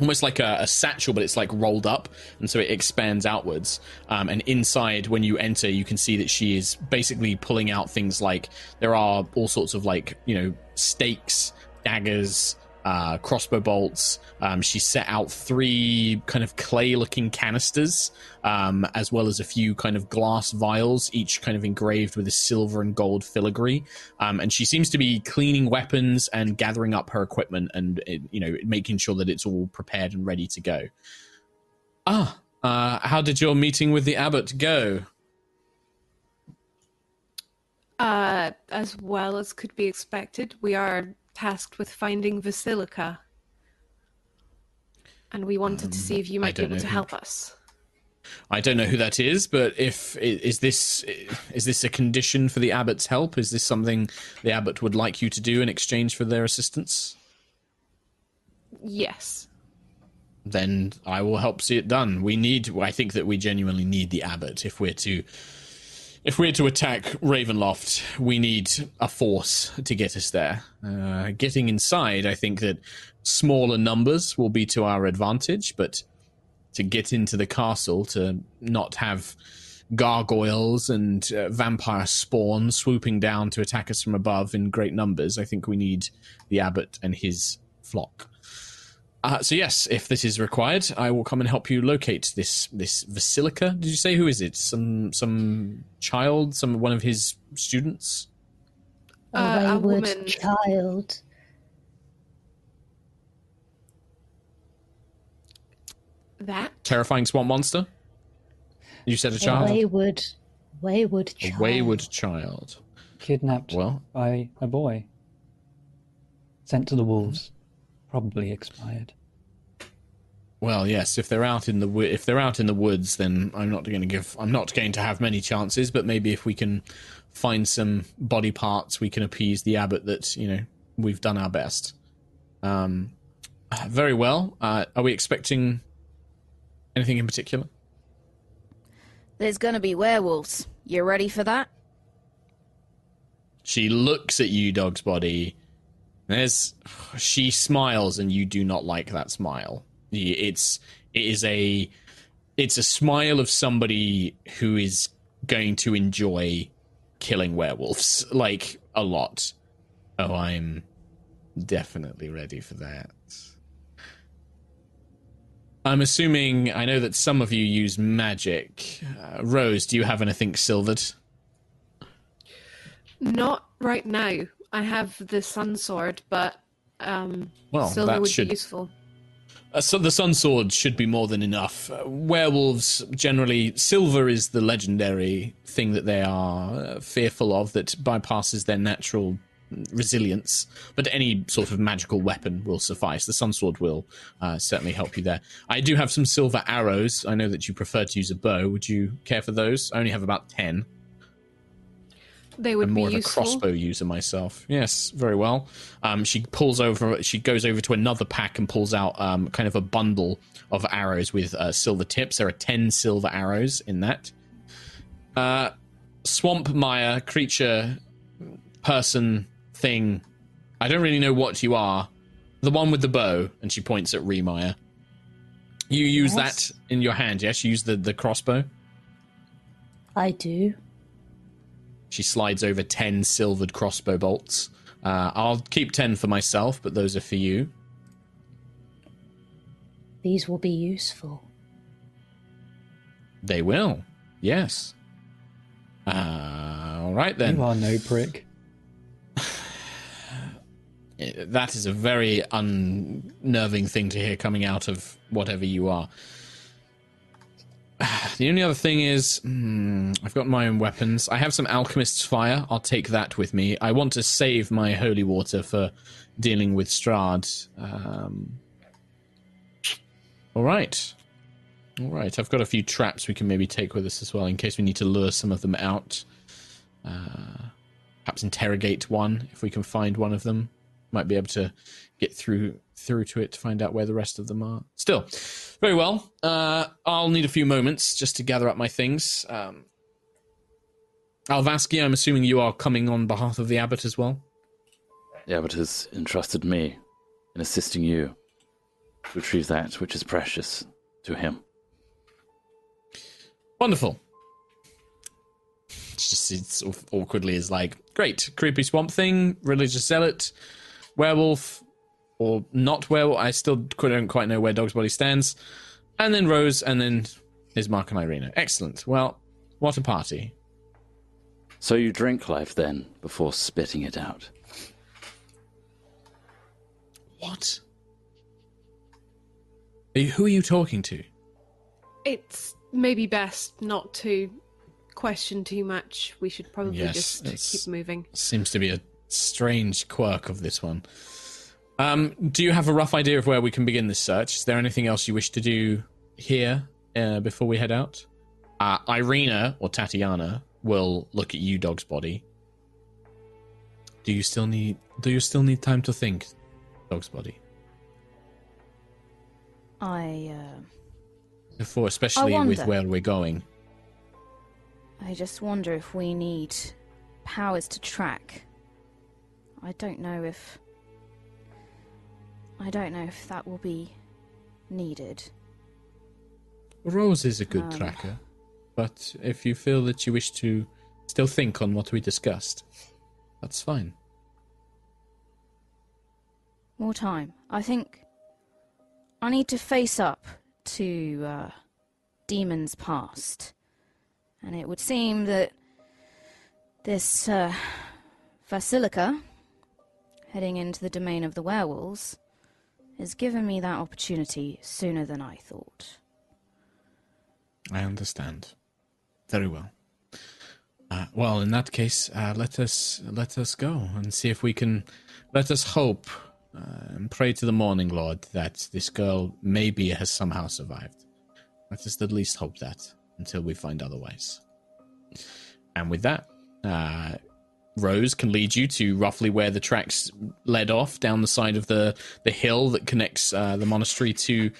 almost like a satchel, but it's like rolled up, and so it expands outwards. And inside, when you enter, you can see that she is basically pulling out things like, there are all sorts of like, stakes, daggers, crossbow bolts. She set out 3 kind of clay-looking canisters, as well as a few kind of glass vials, each kind of engraved with a silver and gold filigree. And she seems to be cleaning weapons and gathering up her equipment and, making sure that it's all prepared and ready to go. How did your meeting with the abbot go? As well as could be expected, we are... tasked with finding Vasilika, and we wanted to see if you might be able to help us. I don't know who that is, but is this a condition for the abbot's help? Is this something the abbot would like you to do in exchange for their assistance? Yes. Then I will help see it done. I think that we genuinely need the abbot. If we're to attack Ravenloft, we need a force to get us there. Getting inside, I think that smaller numbers will be to our advantage, but to get into the castle, to not have gargoyles and vampire spawn swooping down to attack us from above in great numbers, I think we need the abbot and his flock. So yes, if this is required, I will come and help you locate this Vasilika. Did you say who is it? Some child, one of his students? A woman child. That terrifying swamp monster. You said a child. Wayward child. A wayward child. Kidnapped by a boy. Sent to the wolves. Probably expired. Well, yes. If they're out in the woods, then I'm not going to have many chances. But maybe if we can find some body parts, we can appease the abbot that we've done our best. Very well. Are we expecting anything in particular? There's going to be werewolves. You ready for that? She looks at you, Dog's Body. She smiles, and you do not like that smile. It's a smile of somebody who is going to enjoy killing werewolves, like, a lot. Oh, I'm definitely ready for that. I know that some of you use magic. Rose, do you have anything silvered? Not right now. I have the sun sword, but silver would be useful. So the sun sword should be more than enough. Werewolves, generally, silver is the legendary thing that they are fearful of, that bypasses their natural resilience. But any sort of magical weapon will suffice. The sun sword will certainly help you there. I do have some silver arrows. I know that you prefer to use a bow. Would you care for those? I only have about 10. They would be useful. I'm more of a crossbow user myself. Yes, very well. She goes over to another pack and pulls out kind of a bundle of arrows with silver tips. There are 10 silver arrows in that. Swamp Mire, creature, person, thing. I don't really know what you are. The one with the bow, and she points at Remire. You use that in your hand, yes? You use the crossbow? I do. She slides over 10 silvered crossbow bolts. I'll keep 10 for myself, but those are for you. These will be useful. They will, yes. All right, then. You are no prick. That is a very unnerving thing to hear coming out of whatever you are. The only other thing is, I've got my own weapons. I have some alchemist's fire. I'll take that with me. I want to save my holy water for dealing with Strahd. All right. All right. I've got a few traps we can maybe take with us as well in case we need to lure some of them out. Perhaps interrogate one if we can find one of them. Might be able to get through to it to find out where the rest of them are. Still, very well. I'll need a few moments just to gather up my things. Alvaski, I'm assuming you are coming on behalf of the abbot as well? The abbot has entrusted me in assisting you to retrieve that which is precious to him. Wonderful. It's just sort of awkwardly is like, great, creepy swamp thing, religious zealot, werewolf, or not werewolf. I still don't quite know where Dog's Body stands. And then Rose, and then Ismark and Irina. Excellent. Well, what a party. So you drink life then, before spitting it out. What? Who are you talking to? It's maybe best not to question too much. We should probably just keep moving. Seems to be a strange quirk of this one. Do you have a rough idea of where we can begin this search? Is there anything else you wish to do here before we head out? Irina, or Tatiana, will look at you, Dog's Body. Do you still need time to think, Dog's Body? Especially with where we're going. I just wonder if we need powers to track. I don't know if that will be needed. Rose is a good tracker, but if you feel that you wish to still think on what we discussed, that's fine. More time. I think I need to face up to demons past, and it would seem that this Vasilika, heading into the domain of the werewolves, has given me that opportunity sooner than I thought. I understand. Very well. Well, in that case, let us go and see if we can. Let us hope and pray to the Morning Lord that this girl maybe has somehow survived. Let us at least hope that until we find otherwise. And with that, Rose can lead you to roughly where the tracks led off down the side of the hill that connects the monastery to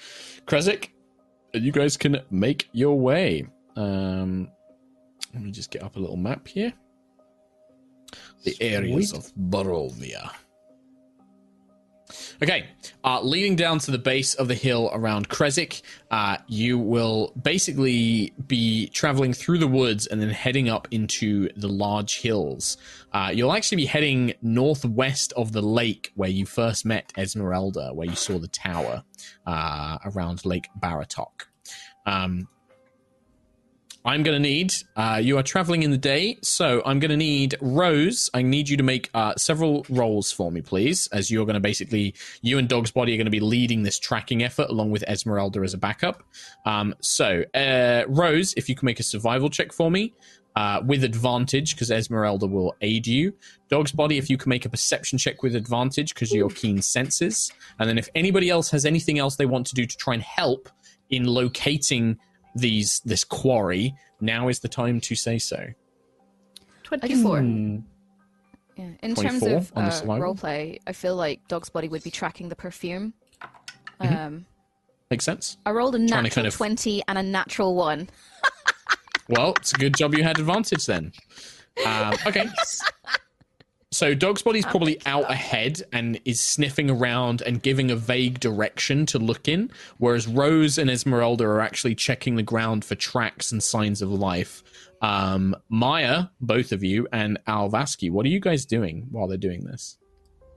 Krezk. You guys can make your way. Let me just get up a little map here. The areas of Barovia. Okay, leading down to the base of the hill around Krezk, you will basically be traveling through the woods and then heading up into the large hills. You'll actually be heading northwest of the lake where you first met Esmeralda, where you saw the tower around Lake Baratok. I'm going to need, you are traveling in the day, so I'm going to need Rose. I need you to make several rolls for me, please, as you're going to basically, you and Dog's Body are going to be leading this tracking effort along with Esmeralda as a backup. Rose, if you can make a survival check for me with advantage, because Esmeralda will aid you. Dog's Body, if you can make a perception check with advantage, because of your keen senses. And then if anybody else has anything else they want to do to try and help in locating this quarry, now is the time to say so. 24. Yeah. In 24 terms of roleplay, I feel like Dog's Body would be tracking the perfume. Makes sense. I rolled a natural 20 and a natural 1. Well, it's a good job you had advantage then. Okay. So Dog's Body's probably out ahead and is sniffing around and giving a vague direction to look in, whereas Rose and Esmeralda are actually checking the ground for tracks and signs of life. Maya, both of you, and Alvaski, what are you guys doing while they're doing this?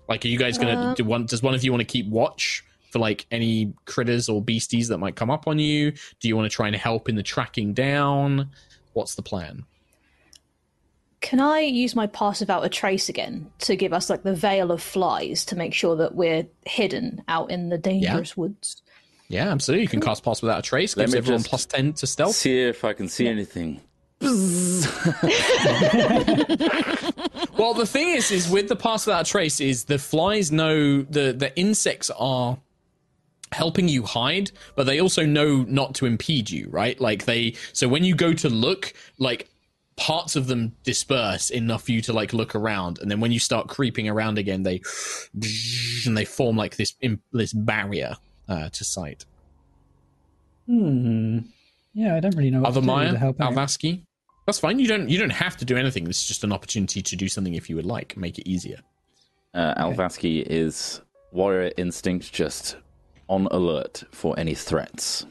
Like, are you guys going to do one? Does one of you want to keep watch for like any critters or beasties that might come up on you? Do you want to try and help in the tracking down? What's the plan? Can I use my pass without a trace again to give us like the veil of flies to make sure that we're hidden out in the dangerous woods? Yeah, absolutely. You can cast pass without a trace. Gives everyone plus 10 to stealth. See if I can see anything. Well, the thing is with the pass without a trace is the flies know the insects are helping you hide, but they also know not to impede you, right? Like so when you go to look, like, parts of them disperse enough for you to like look around, and then when you start creeping around again, they form like this barrier to sight. Yeah, I don't really know what to do to help Alvaski. Out. That's fine. You don't have to do anything. This is just an opportunity to do something if you would like, make it easier. Alvaski is warrior instinct, just on alert for any threats.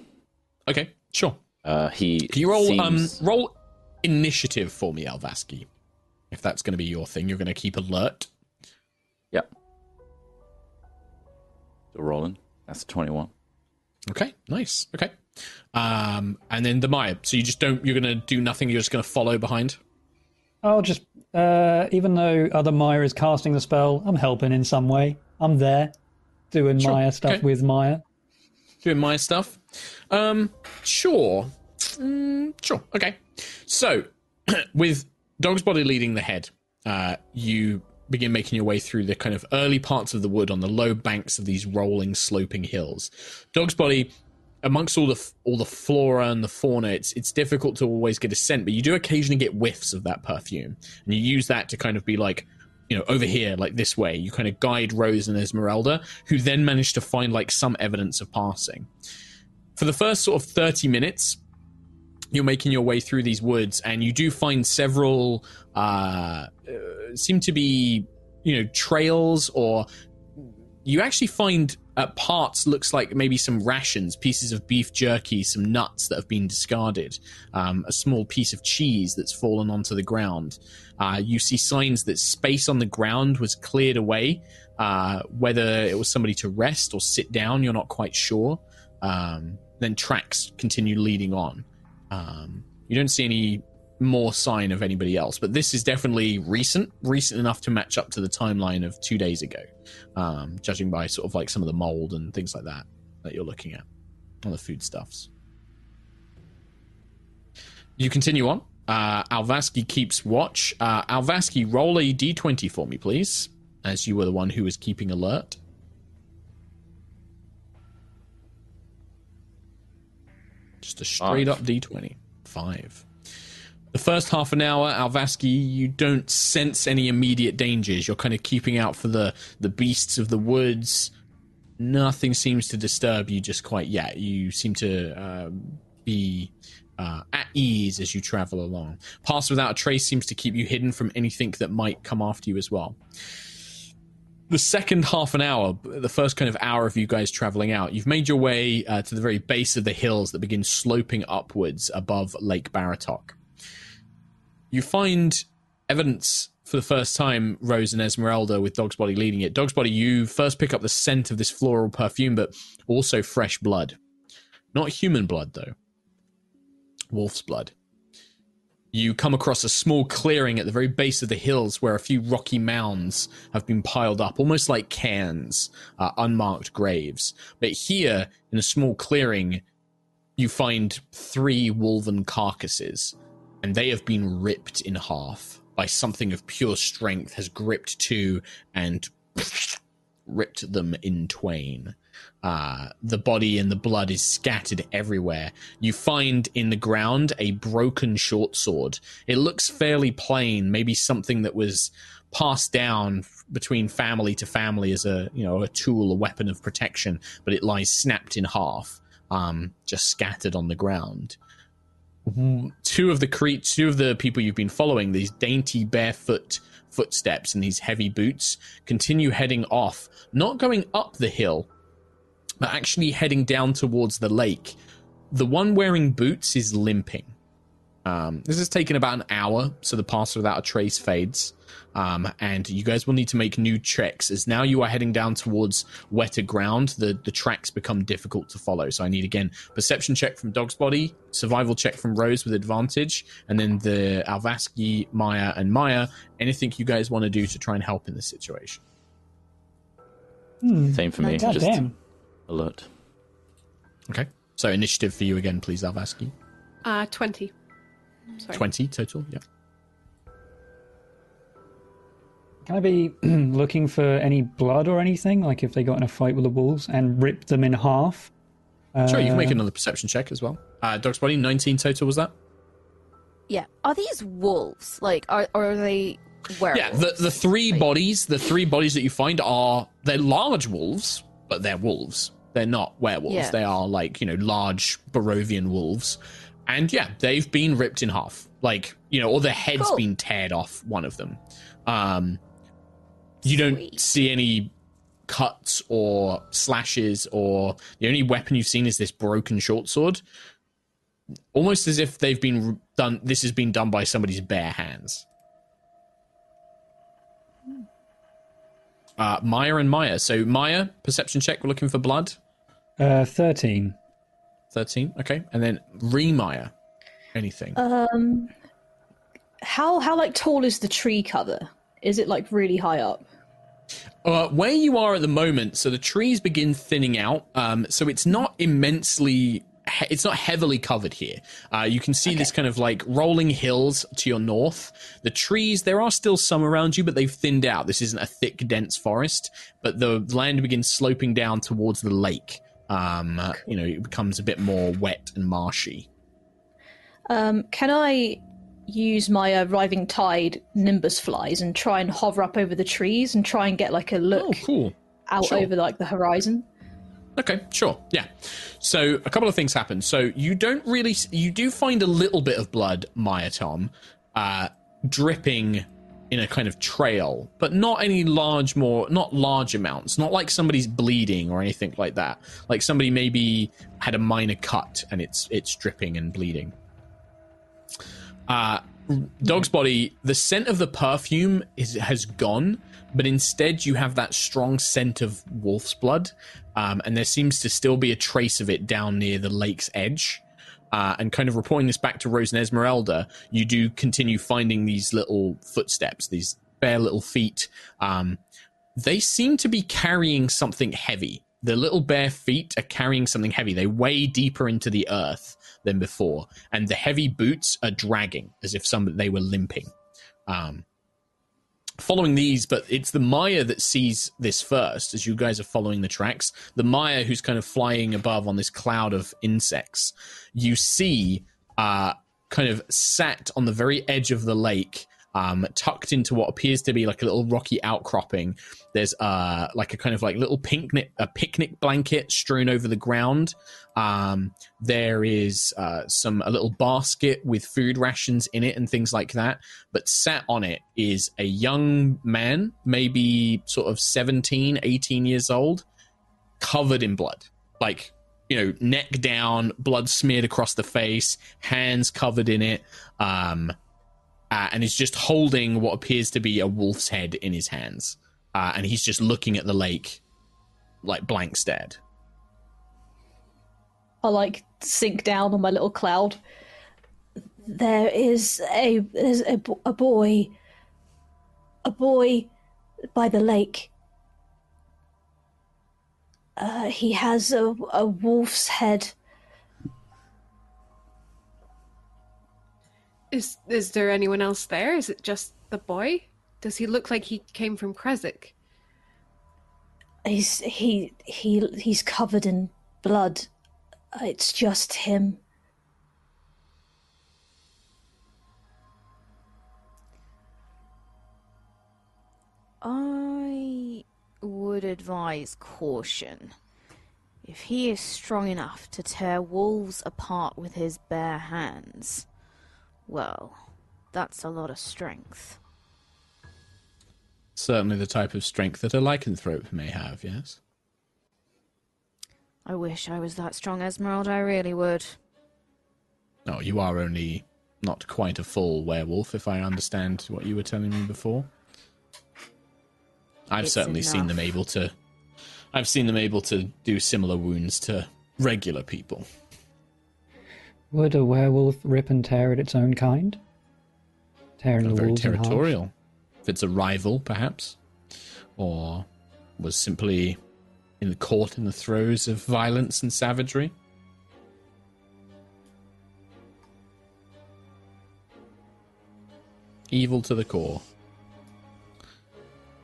Okay, sure. Can you roll roll initiative for me, Alvaski, if that's going to be your thing? You're going to keep alert. Yep. So rolling. That's 21. Okay, nice. Okay. And then the Maya. So you're going to do nothing. You're just going to follow behind. I'll just, even though other Maya is casting the spell, I'm helping in some way. I'm there doing Maya stuff with Maya. Doing Maya stuff. Sure. Okay. So, with Dog's Body leading the head, you begin making your way through the kind of early parts of the wood on the low banks of these rolling, sloping hills. Dog's Body, amongst all the flora and the fauna, it's difficult to always get a scent, but you do occasionally get whiffs of that perfume, and you use that to kind of be like, you know, over here, like this way. You kind of guide Rose and Esmeralda, who then manage to find like some evidence of passing. For the first sort of 30 minutes, you're making your way through these woods, and you do find several seem to be, you know, trails, or you actually find at parts looks like maybe some rations, pieces of beef jerky, some nuts that have been discarded, a small piece of cheese that's fallen onto the ground. You see signs that space on the ground was cleared away. Whether it was somebody to rest or sit down, you're not quite sure. Then tracks continue leading on. You don't see any more sign of anybody else, but this is definitely recent enough to match up to the timeline of 2 days ago, judging by sort of like some of the mold and things like that you're looking at on the foodstuffs. You continue on. Alvaski keeps watch. Alvaski, roll a d20 for me, please, as you were the one who was keeping alert. Just a straight-up D20. 5. The first half an hour, Alvaski, you don't sense any immediate dangers. You're kind of keeping out for the beasts of the woods. Nothing seems to disturb you just quite yet. You seem to be at ease as you travel along. Pass without a trace seems to keep you hidden from anything that might come after you as well. The second half an hour, the first kind of hour of you guys traveling out, you've made your way to the very base of the hills that begin sloping upwards above Lake Baratok. You find evidence for the first time, Rose and Esmeralda, with Dog's Body leading it. Dog's Body, you first pick up the scent of this floral perfume, but also fresh blood. Not human blood, though. Wolf's blood. You come across a small clearing at the very base of the hills where a few rocky mounds have been piled up, almost like cairns, unmarked graves. But here, in a small clearing, you find 3 wolven carcasses, and they have been ripped in half by something of pure strength has gripped two and ripped them in twain. The body and the blood is scattered everywhere. You find in the ground a broken short sword. It looks fairly plain, maybe something that was passed down between family to family as a, you know, a tool, a weapon of protection, but it lies snapped in half, just scattered on the ground. Two of the people you've been following, these dainty barefoot footsteps and these heavy boots continue heading off, not going up the hill, but actually heading down towards the lake. The one wearing boots is limping. This has taken about an hour, so the Pass Without a Trace fades, and you guys will need to make new checks, as now you are heading down towards wetter ground. The tracks become difficult to follow, so I need, again, perception check from Dog's Body, survival check from Rose with advantage, and then the Alvaski, Maya, and Maya, anything you guys want to do to try and help in this situation. Same for me, just alert. Okay, so initiative for you again, please, Alvaski. 20. Sorry. 20 total, yeah. Can I be looking for any blood or anything? Like if they got in a fight with the wolves and ripped them in half? Sure, you can make another perception check as well. Dog's Body, 19 total, was that? Yeah. Are these wolves? Like, are they werewolves? Yeah, the three bodies, the three bodies that you find are, they're large wolves, but they're wolves. They're not werewolves. Yeah. They are, like, you know, large Barovian wolves. And yeah, they've been ripped in half. Like, you know, or their head's been teared off one of them. You don't see any cuts or slashes, or the only weapon you've seen is this broken short sword. Almost as if they've been done, this has been done by somebody's bare hands. Maya and Maya. So Maya, perception check, we're looking for blood. 13. 13, okay. And then Remire, anything? How like tall is the tree cover? Is it like really high up? Where you are at the moment, so the trees begin thinning out. So it's not immensely, it's not heavily covered here. You can see this kind of like rolling hills to your north. The trees, there are still some around you, but they've thinned out. This isn't a thick, dense forest, but the land begins sloping down towards the lake. You know, it becomes a bit more wet and marshy. Can I use my Riving Tide Nimbus flies and try and hover up over the trees and try and get like a look out over like the horizon? Okay, sure, yeah. So a couple of things happen. So you don't really, you do find a little bit of blood, Maya Tom, dripping in a kind of trail, but not any large, not large amounts, not like somebody's bleeding or anything like that. Like somebody maybe had a minor cut and it's dripping and bleeding. Dog's Body, the scent of the perfume has gone, but instead you have that strong scent of wolf's blood, and there seems to still be a trace of it down near the lake's edge. And kind of reporting this back to Rose and Esmeralda, you do continue finding these little footsteps, these bare little feet. They seem to be carrying something heavy. The little bare feet are carrying something heavy. They weigh deeper into the earth than before. And the heavy boots are dragging, as if they were limping. Following these, but it's the Maya that sees this first, as you guys are following the tracks. The Maya who's kind of flying above on this cloud of insects. You see, kind of sat on the very edge of the lake, tucked into what appears to be like a little rocky outcropping. There's like a kind of like little picnic blanket strewn over the ground. There is a little basket with food rations in it and things like that. But sat on it is a young man, maybe sort of 17, 18 years old, covered in blood. Like, you know, neck down, blood smeared across the face, hands covered in it. And is just holding what appears to be a wolf's head in his hands. And he's just looking at the lake, like blank stared. I like sink down on my little cloud. There is a boy. A boy by the lake. He has a wolf's head. Is there anyone else there? Is it just the boy? Does he look like he came from Krezk? He's covered in blood. It's just him. I would advise caution. If he is strong enough to tear wolves apart with his bare hands, well, that's a lot of strength. certainly the type of strength that a lycanthrope may have, yes? I wish I was that strong, Esmeralda, I really would. Oh, you are only not quite a full werewolf, if I understand what you were telling me before. I've seen them able to do similar wounds to regular people. Would a werewolf rip and tear at its own kind? Tearing the wolves in half? Very territorial. If it's a rival, perhaps, or was simply caught in the throes of violence and savagery. Evil to the core.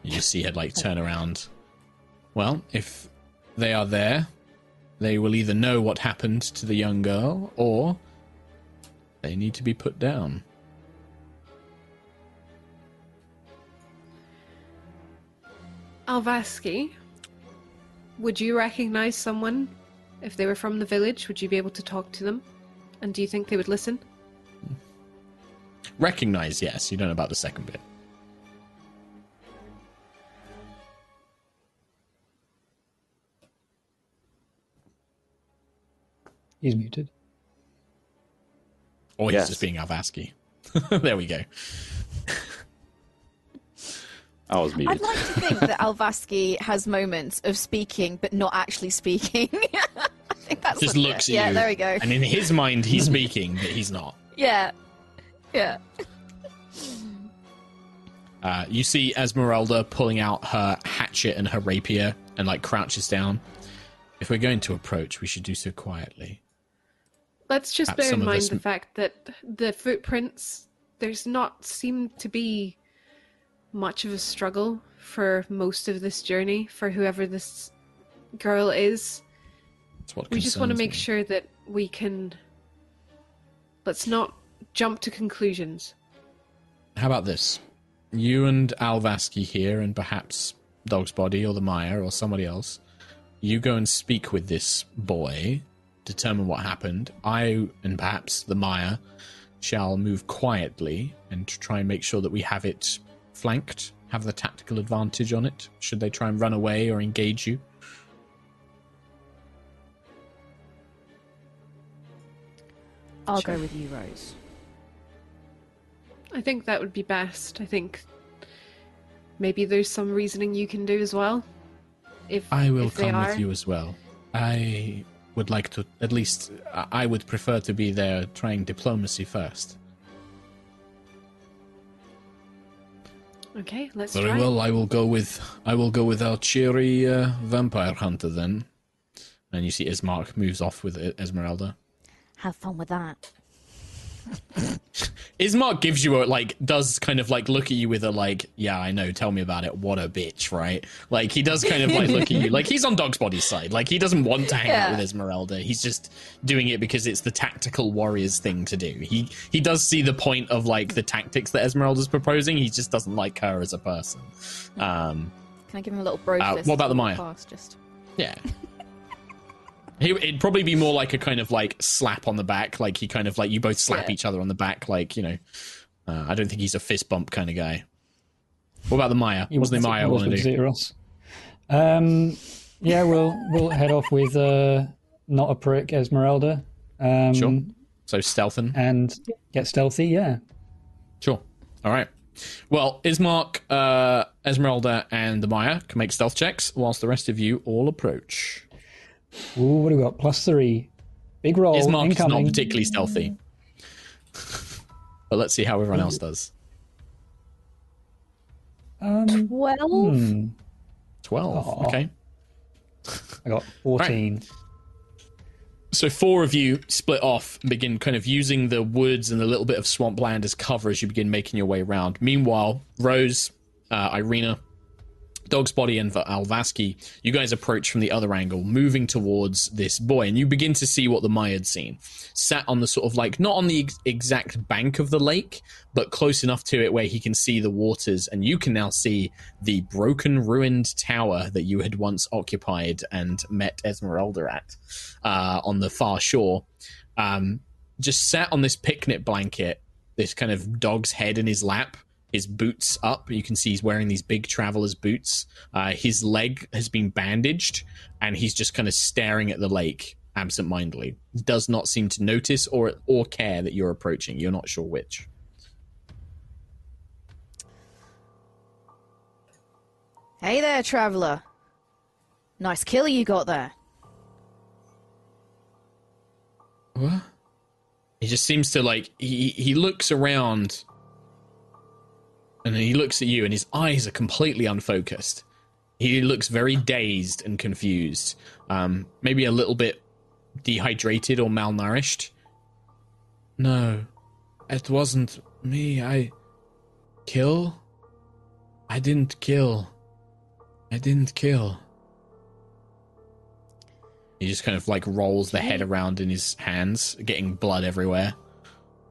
You just see her like turn around. Well, if they are there, they will either know what happened to the young girl, or they need to be put down. Alvaski, would you recognize someone? If they were from the village, would you be able to talk to them? And do you think they would listen? Recognize, yes. You don't know about the second bit. He's muted. Or he's just being Alvaski. There we go. I was muted. I'd like to think that Alvaski has moments of speaking, but not actually speaking. I think that's just looks at you. Yeah, there we go. And in his mind, he's speaking, but he's not. Yeah. Yeah. You see Esmeralda pulling out her hatchet and her rapier and, like, crouches down. If we're going to approach, we should do so quietly. Let's just bear in mind the fact that the footprints, there's not seemed to be much of a struggle for most of this journey for whoever this girl is. That's what we just want to make sure that we can... Let's not jump to conclusions. How about this? You and Alvaski here, and perhaps Dog's Body or the Mire or somebody else... You go and speak with this boy, determine what happened. I, and perhaps the Mire, shall move quietly and try and make sure that we have it flanked, have the tactical advantage on it, should they try and run away or engage you. I'll go with you, Rose. I think that would be best. I think maybe there's some reasoning you can do as well. I will come with you as well. I would like to, at least, I would prefer to be there trying diplomacy first. Okay, let's try. Very well, I will go with our cheery vampire hunter then. And you see Ismark moves off with Esmeralda. Have fun with that. Ismark gives you does kind of look at you with a yeah, I know, tell me about it, what a bitch, right? Like, he does kind of look at you, he's on Dog's Body's side, he doesn't want to hang out with Esmeralda, he's just doing it because it's the tactical warrior's thing to do. He does see the point of the tactics that Esmeralda's proposing, he just doesn't like her as a person. Can I give him a little bro fist? What about the Mire? Yeah. It'd probably be more like a kind of slap on the back, you both slap each other on the back, I don't think he's a fist bump kind of guy. What about the Mire? What's the Mire want to do? Yeah, we'll head off with not a prick Esmeralda. Sure. So stealthin'. And get stealthy, yeah. Sure. All right. Well, Ismark, Esmeralda, and the Mire can make stealth checks, whilst the rest of you all approach. Ooh, what do we got? +3. Big roll. Ismark is not particularly stealthy. But let's see how everyone else does. 12? 12, oh, okay. I got 14. Right. So 4 of you split off and begin kind of using the woods and a little bit of swampland as cover as you begin making your way around. Meanwhile, Rose, Irina, Dog's Body and Alvaski, you guys approach from the other angle, moving towards this boy, and you begin to see what the Mire had seen. Sat on the sort of not on the exact bank of the lake, but close enough to it where he can see the waters, and you can now see the broken, ruined tower that you had once occupied and met Esmeralda at on the far shore. Just sat on this picnic blanket, this kind of dog's head in his lap, his boots up. You can see he's wearing these big traveler's boots. His leg has been bandaged, and he's just kind of staring at the lake absentmindedly. He does not seem to notice or care that you're approaching. You're not sure which. Hey there, traveler. Nice killer you got there. What? He just seems to, like, he looks around, and then he looks at you, and his eyes are completely unfocused. He looks very dazed and confused. Maybe a little bit dehydrated or malnourished. No, it wasn't me. I didn't kill. He just kind of, like, rolls the head around in his hands, getting blood everywhere.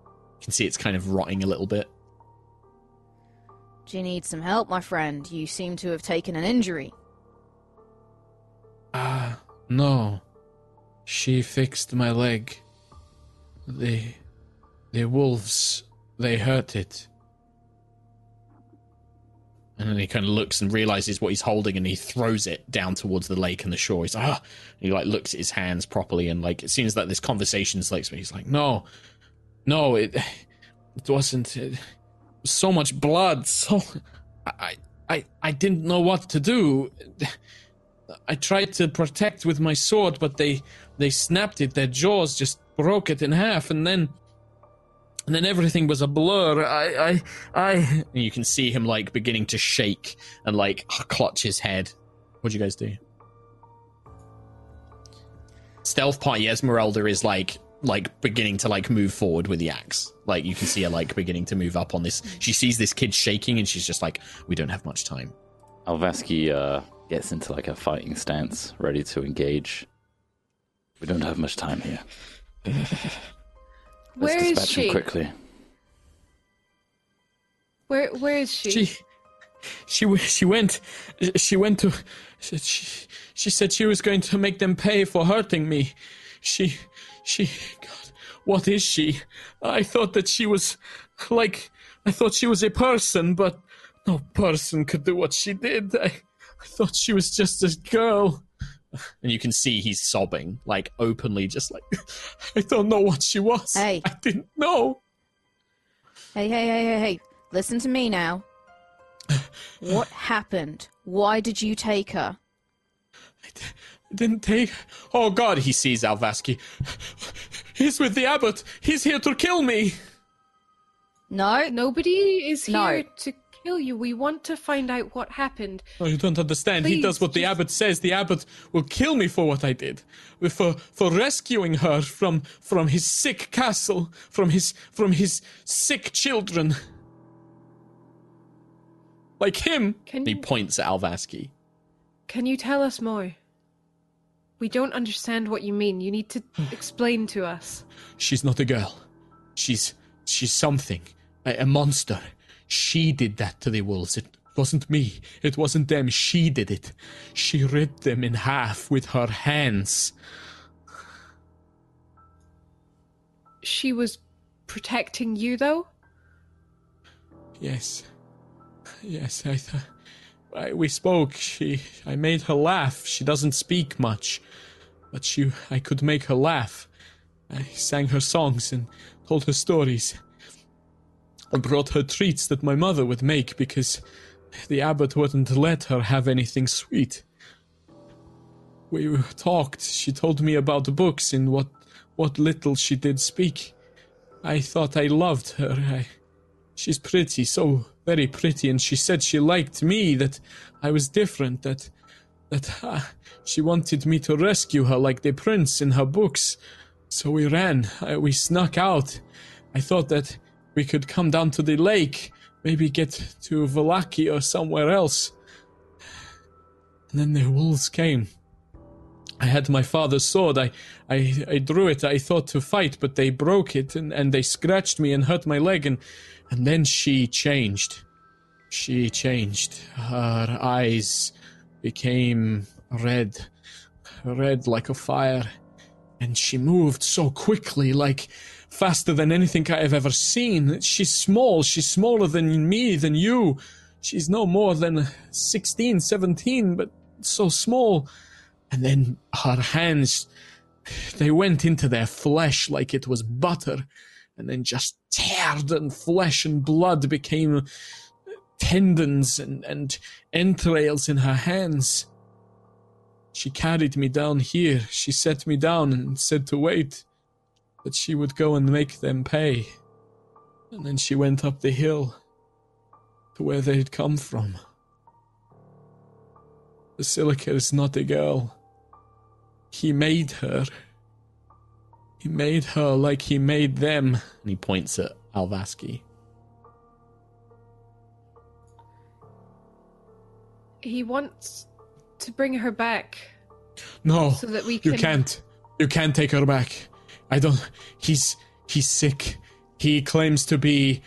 You can see it's kind of rotting a little bit. Do you need some help, my friend? You seem to have taken an injury. No. She fixed my leg. The wolves, they hurt it. And then he kind of looks and realizes what he's holding, and he throws it down towards the lake and the shore. He's like, ah! And he, like, looks at his hands properly, and, like, it seems like this conversation's like, he's like, no, it wasn't. It was so much blood. So I didn't know what to do. I tried to protect with my sword, but they snapped it. Their jaws just broke it in half, and then. And then everything was a blur. And you can see him, like, beginning to shake and, like, clutch his head. What'd you guys do? Stealth party Esmeralda is, like beginning to, like, move forward with the axe. Like, you can see her, like, beginning to move up on this. She sees this kid shaking, and she's just like, we don't have much time. Alvaski gets into, like, a fighting stance, ready to engage. We don't have much time here. Where is she? Quickly. Where is she? She said she was going to make them pay for hurting me. God, what is she? I thought she was a person, but no person could do what she did. I thought she was just a girl. And you can see he's sobbing, like, openly, just like, I don't know what she was. Hey. I didn't know. Hey. Listen to me now. What happened? Why did you take her? I didn't take... Oh, God, he sees Alvaski. He's with the abbot. He's here to kill me. No. Nobody is here to kill you. We want to find out what happened. Oh, you don't understand. Please, he does what the abbot says. The abbot will kill me for what I did, for rescuing her from his sick castle, from his sick children, like him. He points at Alvaski. Can you tell us more? We don't understand what you mean. You need to explain to us. She's not a girl. She's something, a monster. She did that to the wolves. It wasn't me. It wasn't them. She did it. She ripped them in half with her hands. She was protecting you, though? Yes, I thought... We spoke. I made her laugh. She doesn't speak much. But I could make her laugh. I sang her songs and told her stories. I brought her treats that my mother would make because the abbot wouldn't let her have anything sweet. We talked. She told me about the books and what little she did speak. I thought I loved her. She's pretty, so very pretty, and she said she liked me, that I was different, that she wanted me to rescue her like the prince in her books. So we ran. We snuck out. I thought that we could come down to the lake, maybe get to Vallaki or somewhere else. And then the wolves came. I had my father's sword. I drew it. I thought to fight, but they broke it, and they scratched me and hurt my leg. And then she changed. Her eyes became red like a fire. And she moved so quickly, like... faster than anything I have ever seen. She's small. She's smaller than me, than you. She's no more than 16, 17, but so small. And then her hands, they went into their flesh like it was butter, and then just teared, and flesh and blood became tendons and entrails in her hands. She carried me down here. She set me down and said to wait, that she would go and make them pay. And then she went up the hill to where they had come from. Vasilika is not a girl. He made her. He made her like he made them. And he points at Alvaski. He wants to bring her back. No, so that we can... you can't. You can't take her back. I don't... He's sick. He claims to be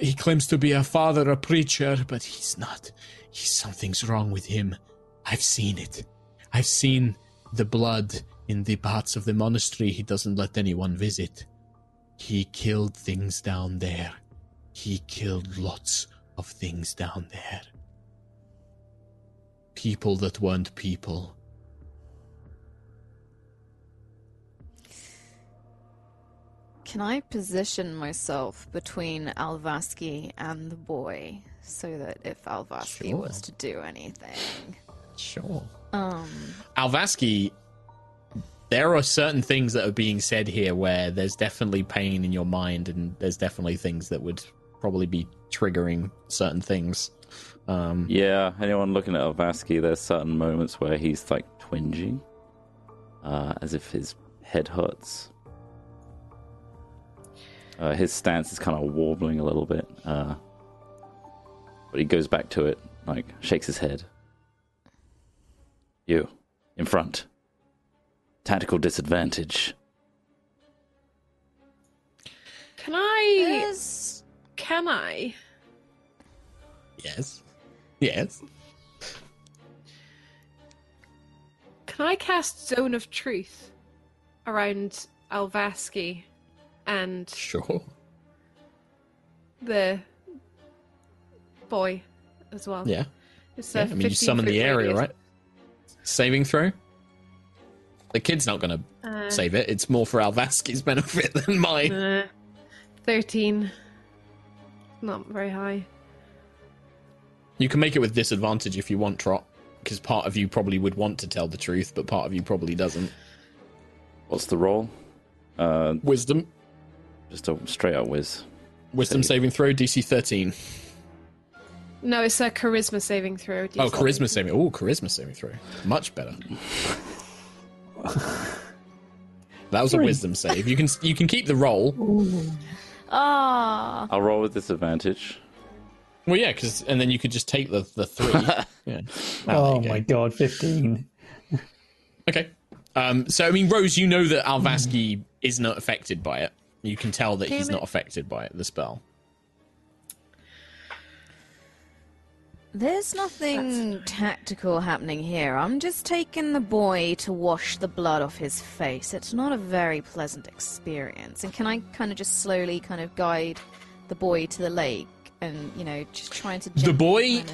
he claims to be a father, a preacher, but he's not. Something's wrong with him. I've seen it. I've seen the blood in the parts of the monastery he doesn't let anyone visit. He killed things down there. He killed lots of things down there. People that weren't people. Can I position myself between Alvaski and the boy so that if Alvaski was to do anything... Sure. Alvaski, there are certain things that are being said here where there's definitely pain in your mind, and there's definitely things that would probably be triggering certain things. Yeah, anyone looking at Alvaski, there's certain moments where he's like twinging, as if his head hurts. His stance is kind of warbling a little bit, but he goes back to it, like shakes his head. You, in front. Tactical disadvantage. Can I? Yes. Can I? Yes. Yes. Can I cast Zone of Truth around Alvaski and the boy as well? Yeah. It's I mean, you summon the area, right? Saving throw? The kid's not going to save it. It's more for Alvaski's benefit than mine. 13. Not very high. You can make it with disadvantage if you want, Trot, because part of you probably would want to tell the truth, but part of you probably doesn't. What's the roll? Wisdom. Just a straight out whiz. Wisdom saving throw, DC 13. No, it's a charisma saving throw. Oh, charisma saving. Oh, charisma saving throw. Much better. That was a wisdom save. You can keep the roll. Ah. Oh. I'll roll with disadvantage. Well, yeah, and then you could just take the 3. Yeah. Oh my god, 15. Okay. So, I mean, Rose, you know that Alvaski is not affected by it. You can tell that he's not affected by it, the spell. There's nothing tactical happening here. I'm just taking the boy to wash the blood off his face. It's not a very pleasant experience. And can I kind of just slowly kind of guide the boy to the lake and, you know, just trying to... The boy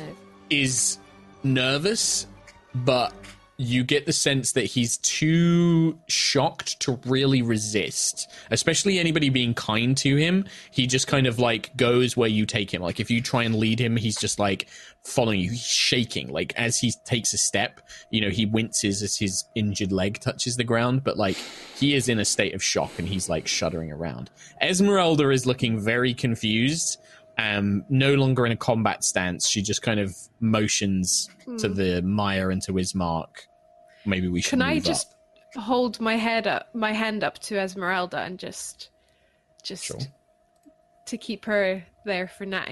is nervous, but you get the sense that he's too shocked to really resist, especially anybody being kind to him. He just kind of like goes where you take him. Like if you try and lead him, he's just like following you. He's shaking. Like as he takes a step, you know, he winces as his injured leg touches the ground, but like he is in a state of shock and he's like shuddering around. Esmeralda is looking very confused. No longer in a combat stance. She just kind of motions to the mire and to his mark. Maybe we should move up. Can I just hold my hand up to Esmeralda and just to keep her there for now,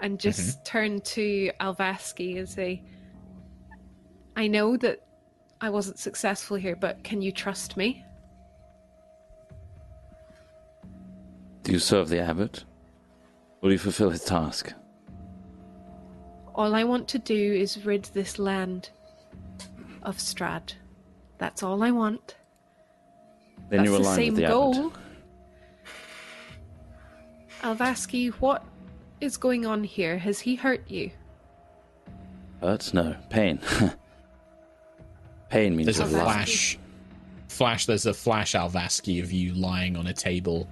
and just turn to Alvaski and say, I know that I wasn't successful here, but can you trust me? Do you serve the abbot? Will you fulfill his task? All I want to do is rid this land of Strahd. That's all I want. That's the same goal. Alvaski, what is going on here? Has he hurt you? Hurts? No. Pain. Pain means there's a flash. There's a flash, Alvaski, of you lying on a table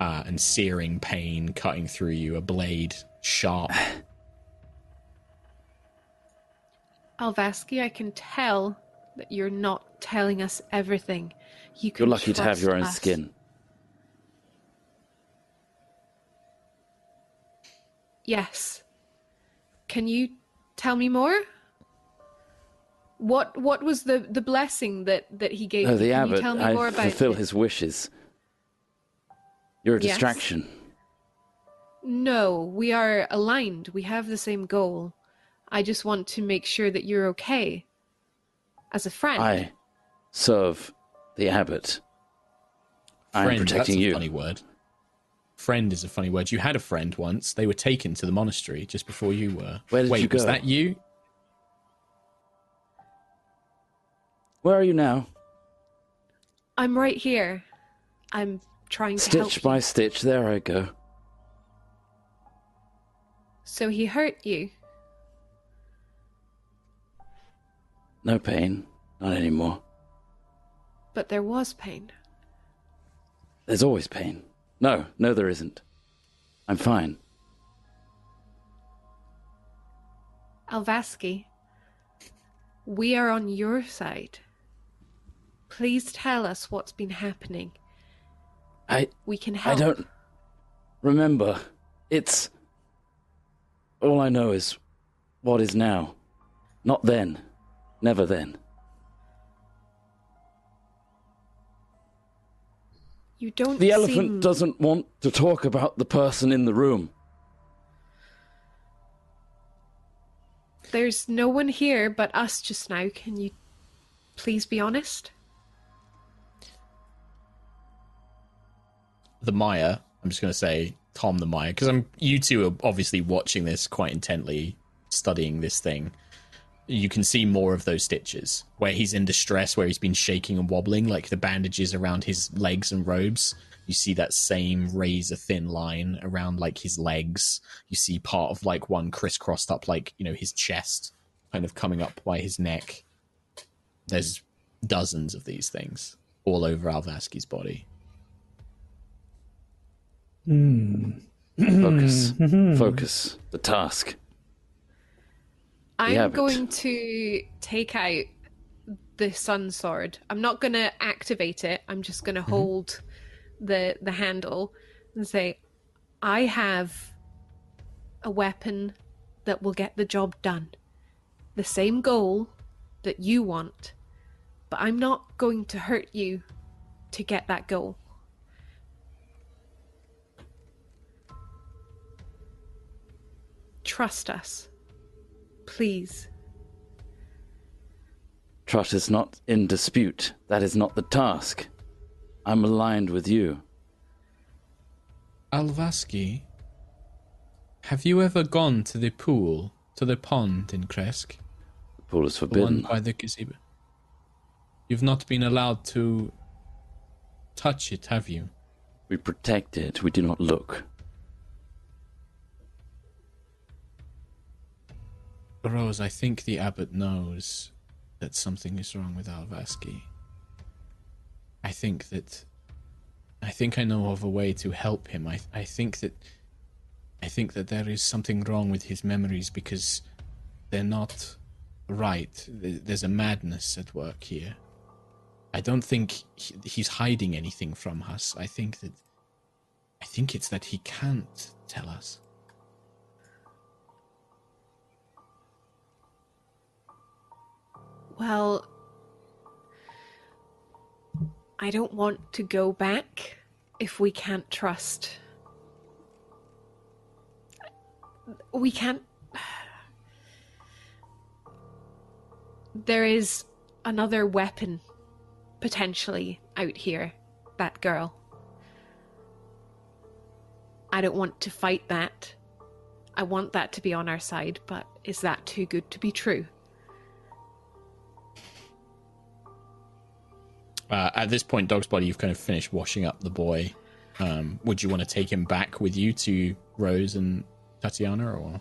and searing pain cutting through you, a blade sharp. Alvaski, I can tell that you're not telling us everything. You're lucky to have your own skin. Yes. Can you tell me more? What was the blessing that he gave you? Can you tell me more about it? Fulfill his wishes. You're a distraction. No, we are aligned. We have the same goal. I just want to make sure that you're okay. As a friend. I serve the abbot. I am protecting you. That's a funny word. Friend is a funny word. You had a friend once. They were taken to the monastery just before you were. Where did you go? Was that you? Where are you now? I'm right here. I'm trying to help you. Stitch by stitch, there I go. So he hurt you? No pain. Not anymore. But there was pain. There's always pain. No, there isn't. I'm fine. Alvaski, we are on your side. Please tell us what's been happening. We can help. I don't remember. It's... All I know is what is now. Not then. Never then. You don't The elephant doesn't want to talk about the person in the room. There's no one here but us just now. Can you please be honest? The Mire, I'm just going to say Tom the Mire, because you two are obviously watching this quite intently, studying this thing. You can see more of those stitches, where he's in distress, where he's been shaking and wobbling, like the bandages around his legs and robes. You see that same razor-thin line around, like, his legs. You see part of, like, one crisscrossed up, like, you know, his chest, kind of coming up by his neck. There's dozens of these things all over Alvaski's body. Focus. The task. I'm going to take out the sun sword. I'm not going to activate it. I'm just going to hold the handle and say, I have a weapon that will get the job done. The same goal that you want, but I'm not going to hurt you to get that goal. Trust us. Please. Trust is not in dispute. That is not the task. I'm aligned with you. Alvaski, have you ever gone to the pool, to the pond in Krezk? The pool is forbidden. The one by the gazebo. You've not been allowed to touch it, have you? We protect it. We do not look. Rose, I think the abbot knows that something is wrong with Alvaski. I think I know of a way to help him. I think that there is something wrong with his memories because they're not right. There's a madness at work here. I don't think he's hiding anything from us. I think it's that he can't tell us. Well, I don't want to go back if we can't trust. We can't... There is another weapon, potentially, out here, that girl. I don't want to fight that. I want that to be on our side, but is that too good to be true? At this point, Dog's Body, you've kind of finished washing up the boy. Would you want to take him back with you to Rose and Tatiana, or...?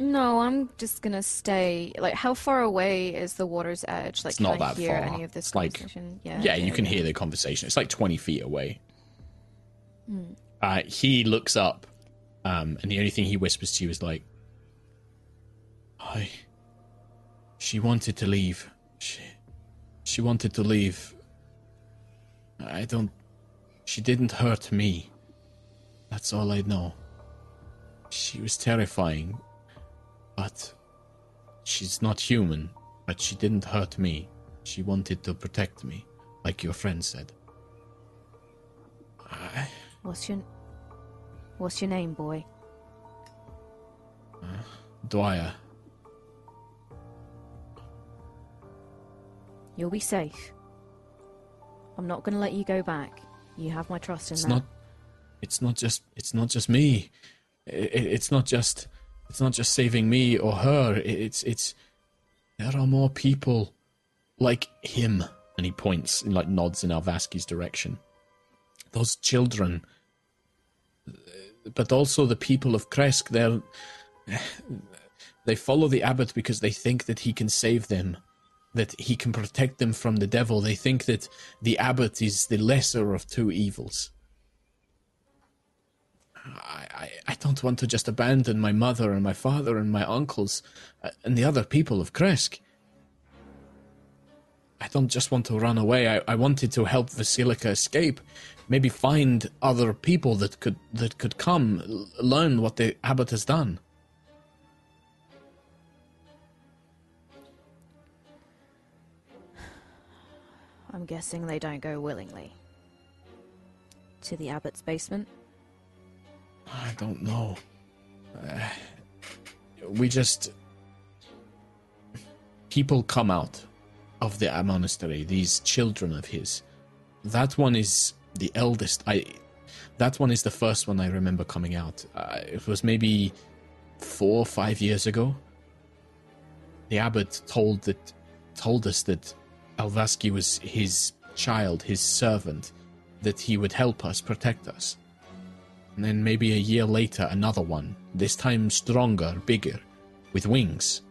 No, I'm just going to stay... Like, how far away is the water's edge? Like, it's not that far. Can I hear any of this conversation? Yeah, you can hear the conversation. It's like 20 feet away. Mm. He looks up, and the only thing he whispers to you is like, "Hi. She wanted to leave. She wanted to leave. She didn't hurt me. That's all I know. She was terrifying, but she's not human. But she didn't hurt me. She wanted to protect me, like your friend said." What's your name, boy? Dwyer. You'll be safe. I'm not going to let you go back. You have my trust in that. It's not just me. It's not just saving me or her. There are more people like him. And he points and like nods in Alvaski's direction. Those children, but also the people of Krezk, they follow the abbot because they think that he can save them, that he can protect them from the devil. They think that the abbot is the lesser of two evils. I don't want to just abandon my mother and my father and my uncles and the other people of Krezk. I don't just want to run away. I wanted to help Vasilika escape, maybe find other people that could come, learn what the abbot has done. I'm guessing they don't go willingly. To the abbot's basement? I don't know. People come out of the monastery, these children of his. That one is the eldest. That one is the first one I remember coming out. It was maybe 4 or 5 years ago. The abbot told us that Alvaski was his child, his servant, that he would help us, protect us. And then maybe a year later, another one, this time stronger, bigger, with wings.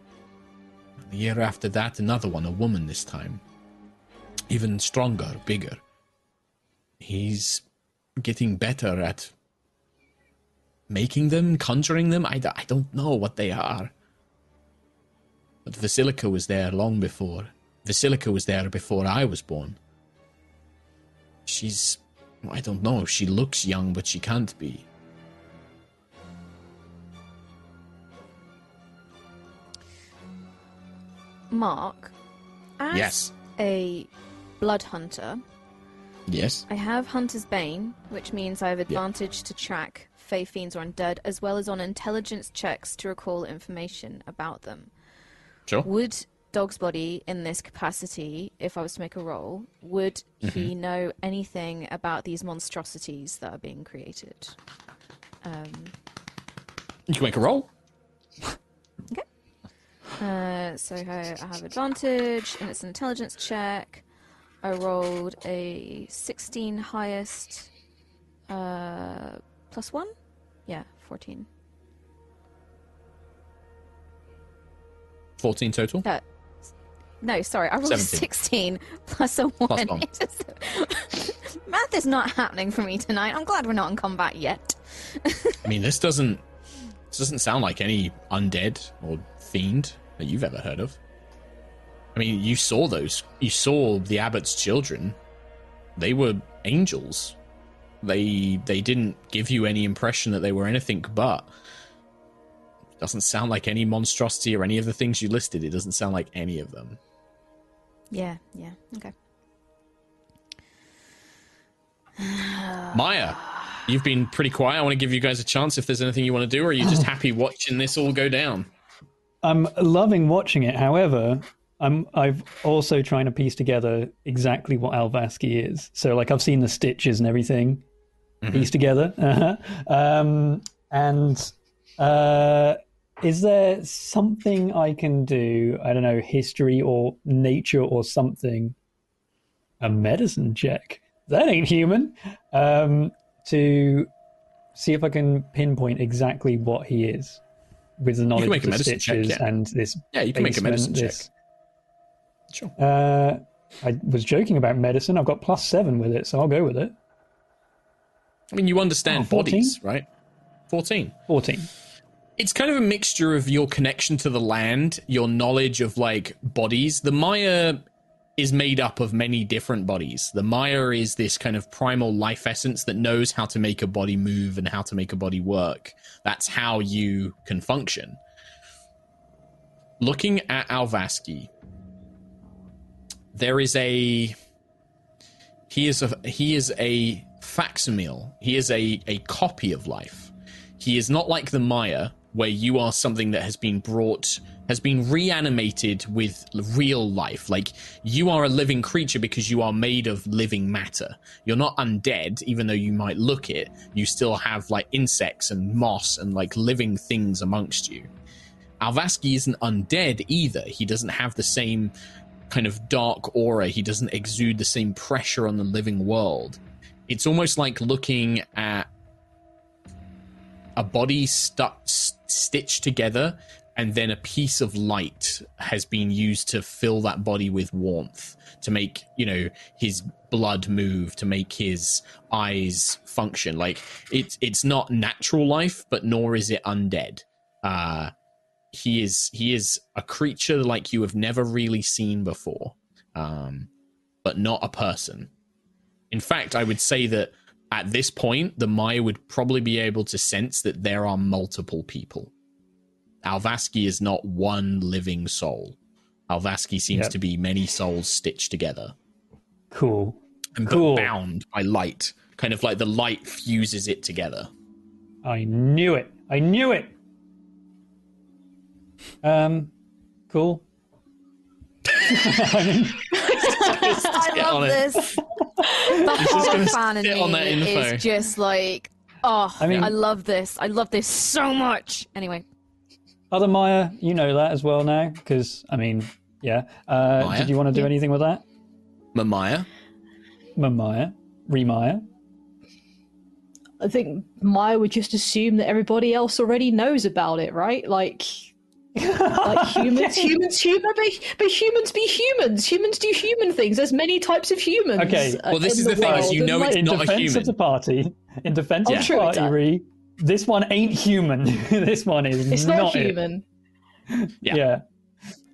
The year after that, another one, a woman this time. Even stronger, bigger. He's getting better at making them, conjuring them. I don't know what they are. But Vasilika was there long before. Vasilika was there before I was born. She's... I don't know. She looks young, but she can't be. Mark, as a blood hunter, I have Hunter's Bane, which means I have advantage to track fey fiends or undead, as well as on intelligence checks to recall information about them. Sure. Would Dog's Body, in this capacity, if I was to make a roll, would he know anything about these monstrosities that are being created? You can make a roll. Okay. So I have advantage, and it's an intelligence check. I rolled a 16 highest, plus 1? Yeah, 14. 14 total? No, sorry, I rolled 16 plus a 1. Plus one. Math is not happening for me tonight. I'm glad we're not in combat yet. I mean, this doesn't sound like any undead or fiend that you've ever heard of. I mean, you saw the abbot's children. They were angels. They didn't give you any impression that they were anything but. It doesn't sound like any monstrosity or any of the things you listed. It doesn't sound like any of them. Yeah, okay. Maya, you've been pretty quiet. I want to give you guys a chance if there's anything you want to do, or are you just happy watching this all go down? I'm loving watching it. However, I've also trying to piece together exactly what Alvaski is. So, like, I've seen the stitches and everything pieced together. Is there something I can do? I don't know, history or nature or something. A medicine check. that ain't human, to see if I can pinpoint exactly what he is with the knowledge of the stitches and this. Yeah, you can make a medicine check. Sure. I was joking about medicine. I've got +7 with it, so I'll go with it. I mean, you understand bodies, right? 14. 14. It's kind of a mixture of your connection to the land, your knowledge of, like, bodies. The Maya is made up of many different bodies. The Maya is this kind of primal life essence that knows how to make a body move and how to make a body work. That's how you can function. Looking at Alvaski, there is a... He is a facsimile. He is a copy of life. He is not like the Maya, where you are something that has been reanimated with real life. Like, you are a living creature because you are made of living matter. You're not undead, even though you might look it. You still have, like, insects and moss and, like, living things amongst you. Alvaski isn't undead either. He doesn't have the same kind of dark aura. He doesn't exude the same pressure on the living world. It's almost like looking at a body stitched together, and then a piece of light has been used to fill that body with warmth, to make, you know, his blood move, to make his eyes function. Like, it's not natural life, but nor is it undead. He is a creature like you have never really seen before, but not a person. In fact, I would say that at this point, the Maya would probably be able to sense that there are multiple people. Alvaski is not one living soul. Alvaski seems to be many souls stitched together. Cool. And bound by light. Kind of like the light fuses it together. I knew it! Cool. I love this. The whole fan in me is just like, I love this. I love this so much. Anyway. Other Maya, you know that as well now, because, I mean, yeah. Did you want to do anything with that? Mamaya. Remire. I think Maya would just assume that everybody else already knows about it, right? Like humans be humans. Humans do human things. There's many types of humans. Okay. Well, this is the thing, is, you know, it's not a human. In defense of the party, this one ain't human. This one is not human. Yeah.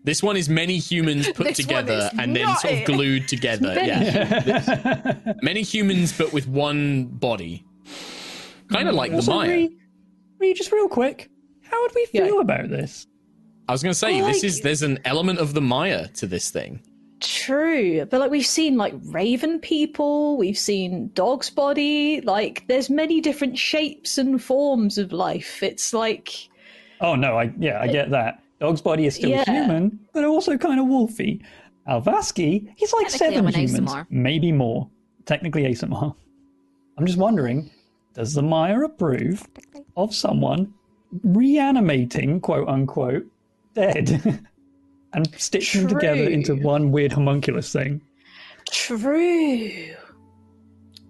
This one is many humans put together and then sort of glued together. Yeah. Many humans, but with one body. Kind of like the Maya. Just real quick, how would we feel about this? I was going to say, there's an element of the Maya to this thing. True, but we've seen raven people, we've seen Dog's Body. There's many different shapes and forms of life. It's like, oh no, I get that. Dog's Body is still human, but also kind of wolfy. Alvaski, he's like 7 humans, ASMR. Maybe more. Technically ASMR. I'm just wondering, does the Maya approve of someone reanimating, quote unquote, dead? And stitch them together into one weird homunculus thing. True.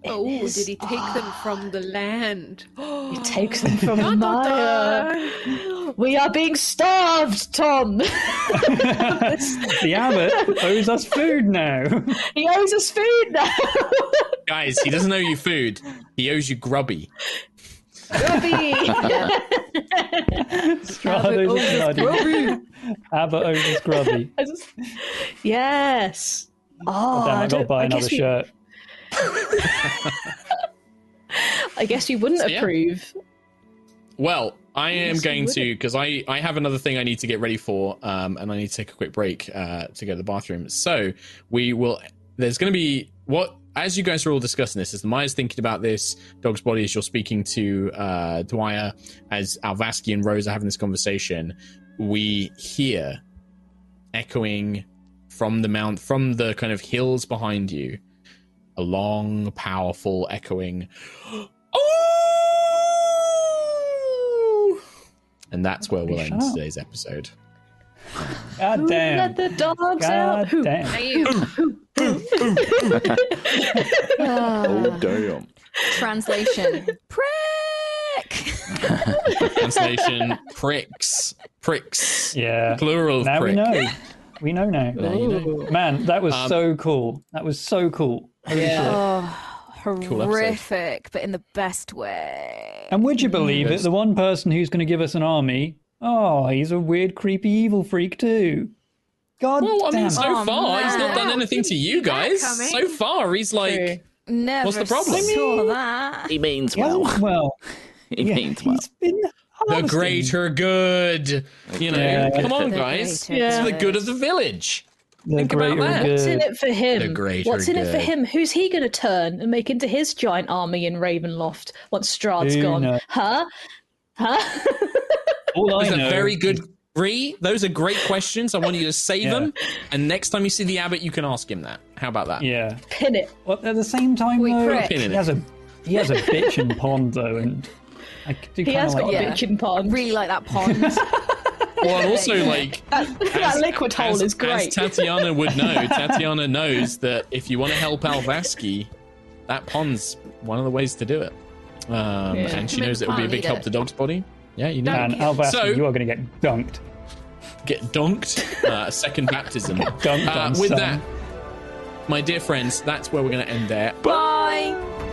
Did he take them from the land? He takes them from the Maya. We are being starved, Tom. The abbot owes us food now. He owes us food now. Guys, he doesn't owe you food. He owes you grubby. Abba owns his grubby. Yes. Oh, damn, I got to buy another shirt. I guess you wouldn't approve. Well, I am going to, because I have another thing I need to get ready for, and I need to take a quick break to go to the bathroom. So there's going to be as you guys are all discussing this, as the Maya's thinking about this, Dog's Body, as you're speaking to Dwyer, as Alvaski and Rose are having this conversation, we hear echoing from the kind of hills behind you, a long, powerful echoing, oh! And that's where we'll end today's episode. God damn. Let the dogs out. Who are you? Oh, damn. Translation. Prick. Translation. Pricks. Pricks. Yeah. Plural now prick. Now we know. We know now. Ooh. Man, that was so cool. That was so cool. Yeah. Horrific, cool, but in the best way. And would you believe it? The one person who's going to give us an army, oh, he's a weird, creepy, evil freak too. God damn. Well, I mean, so far, he's not done anything to you guys. So far, he's like, what's the problem? He means well. He means well. He's been harvesting. The greater good. You know, come on, guys. It's for the good of the village. Think about that. What's in it for him? What's in it for him? Who's he going to turn and make into his giant army in Ravenloft once Strahd's gone? Knows? Huh? Those are very good. Those are great questions. I want you to save them. And next time you see the abbot, you can ask him that. How about that? Yeah. Pin it. Well, at the same time, though, he has a bitchin' pond, though. And I do he has like got a bitchin' pond. I really like that pond. Well, also, like, that liquid hole is great. As Tatiana would know, Tatiana knows that if you want to help Alvaski, that pond's one of the ways to do it. And she knows it will be a big help to Dog's Body. Yeah, you need it. And Alvaski, you are going to get dunked. Get dunked? Second baptism. Dunked on with sun. That, my dear friends, that's where we're going to end there. Bye!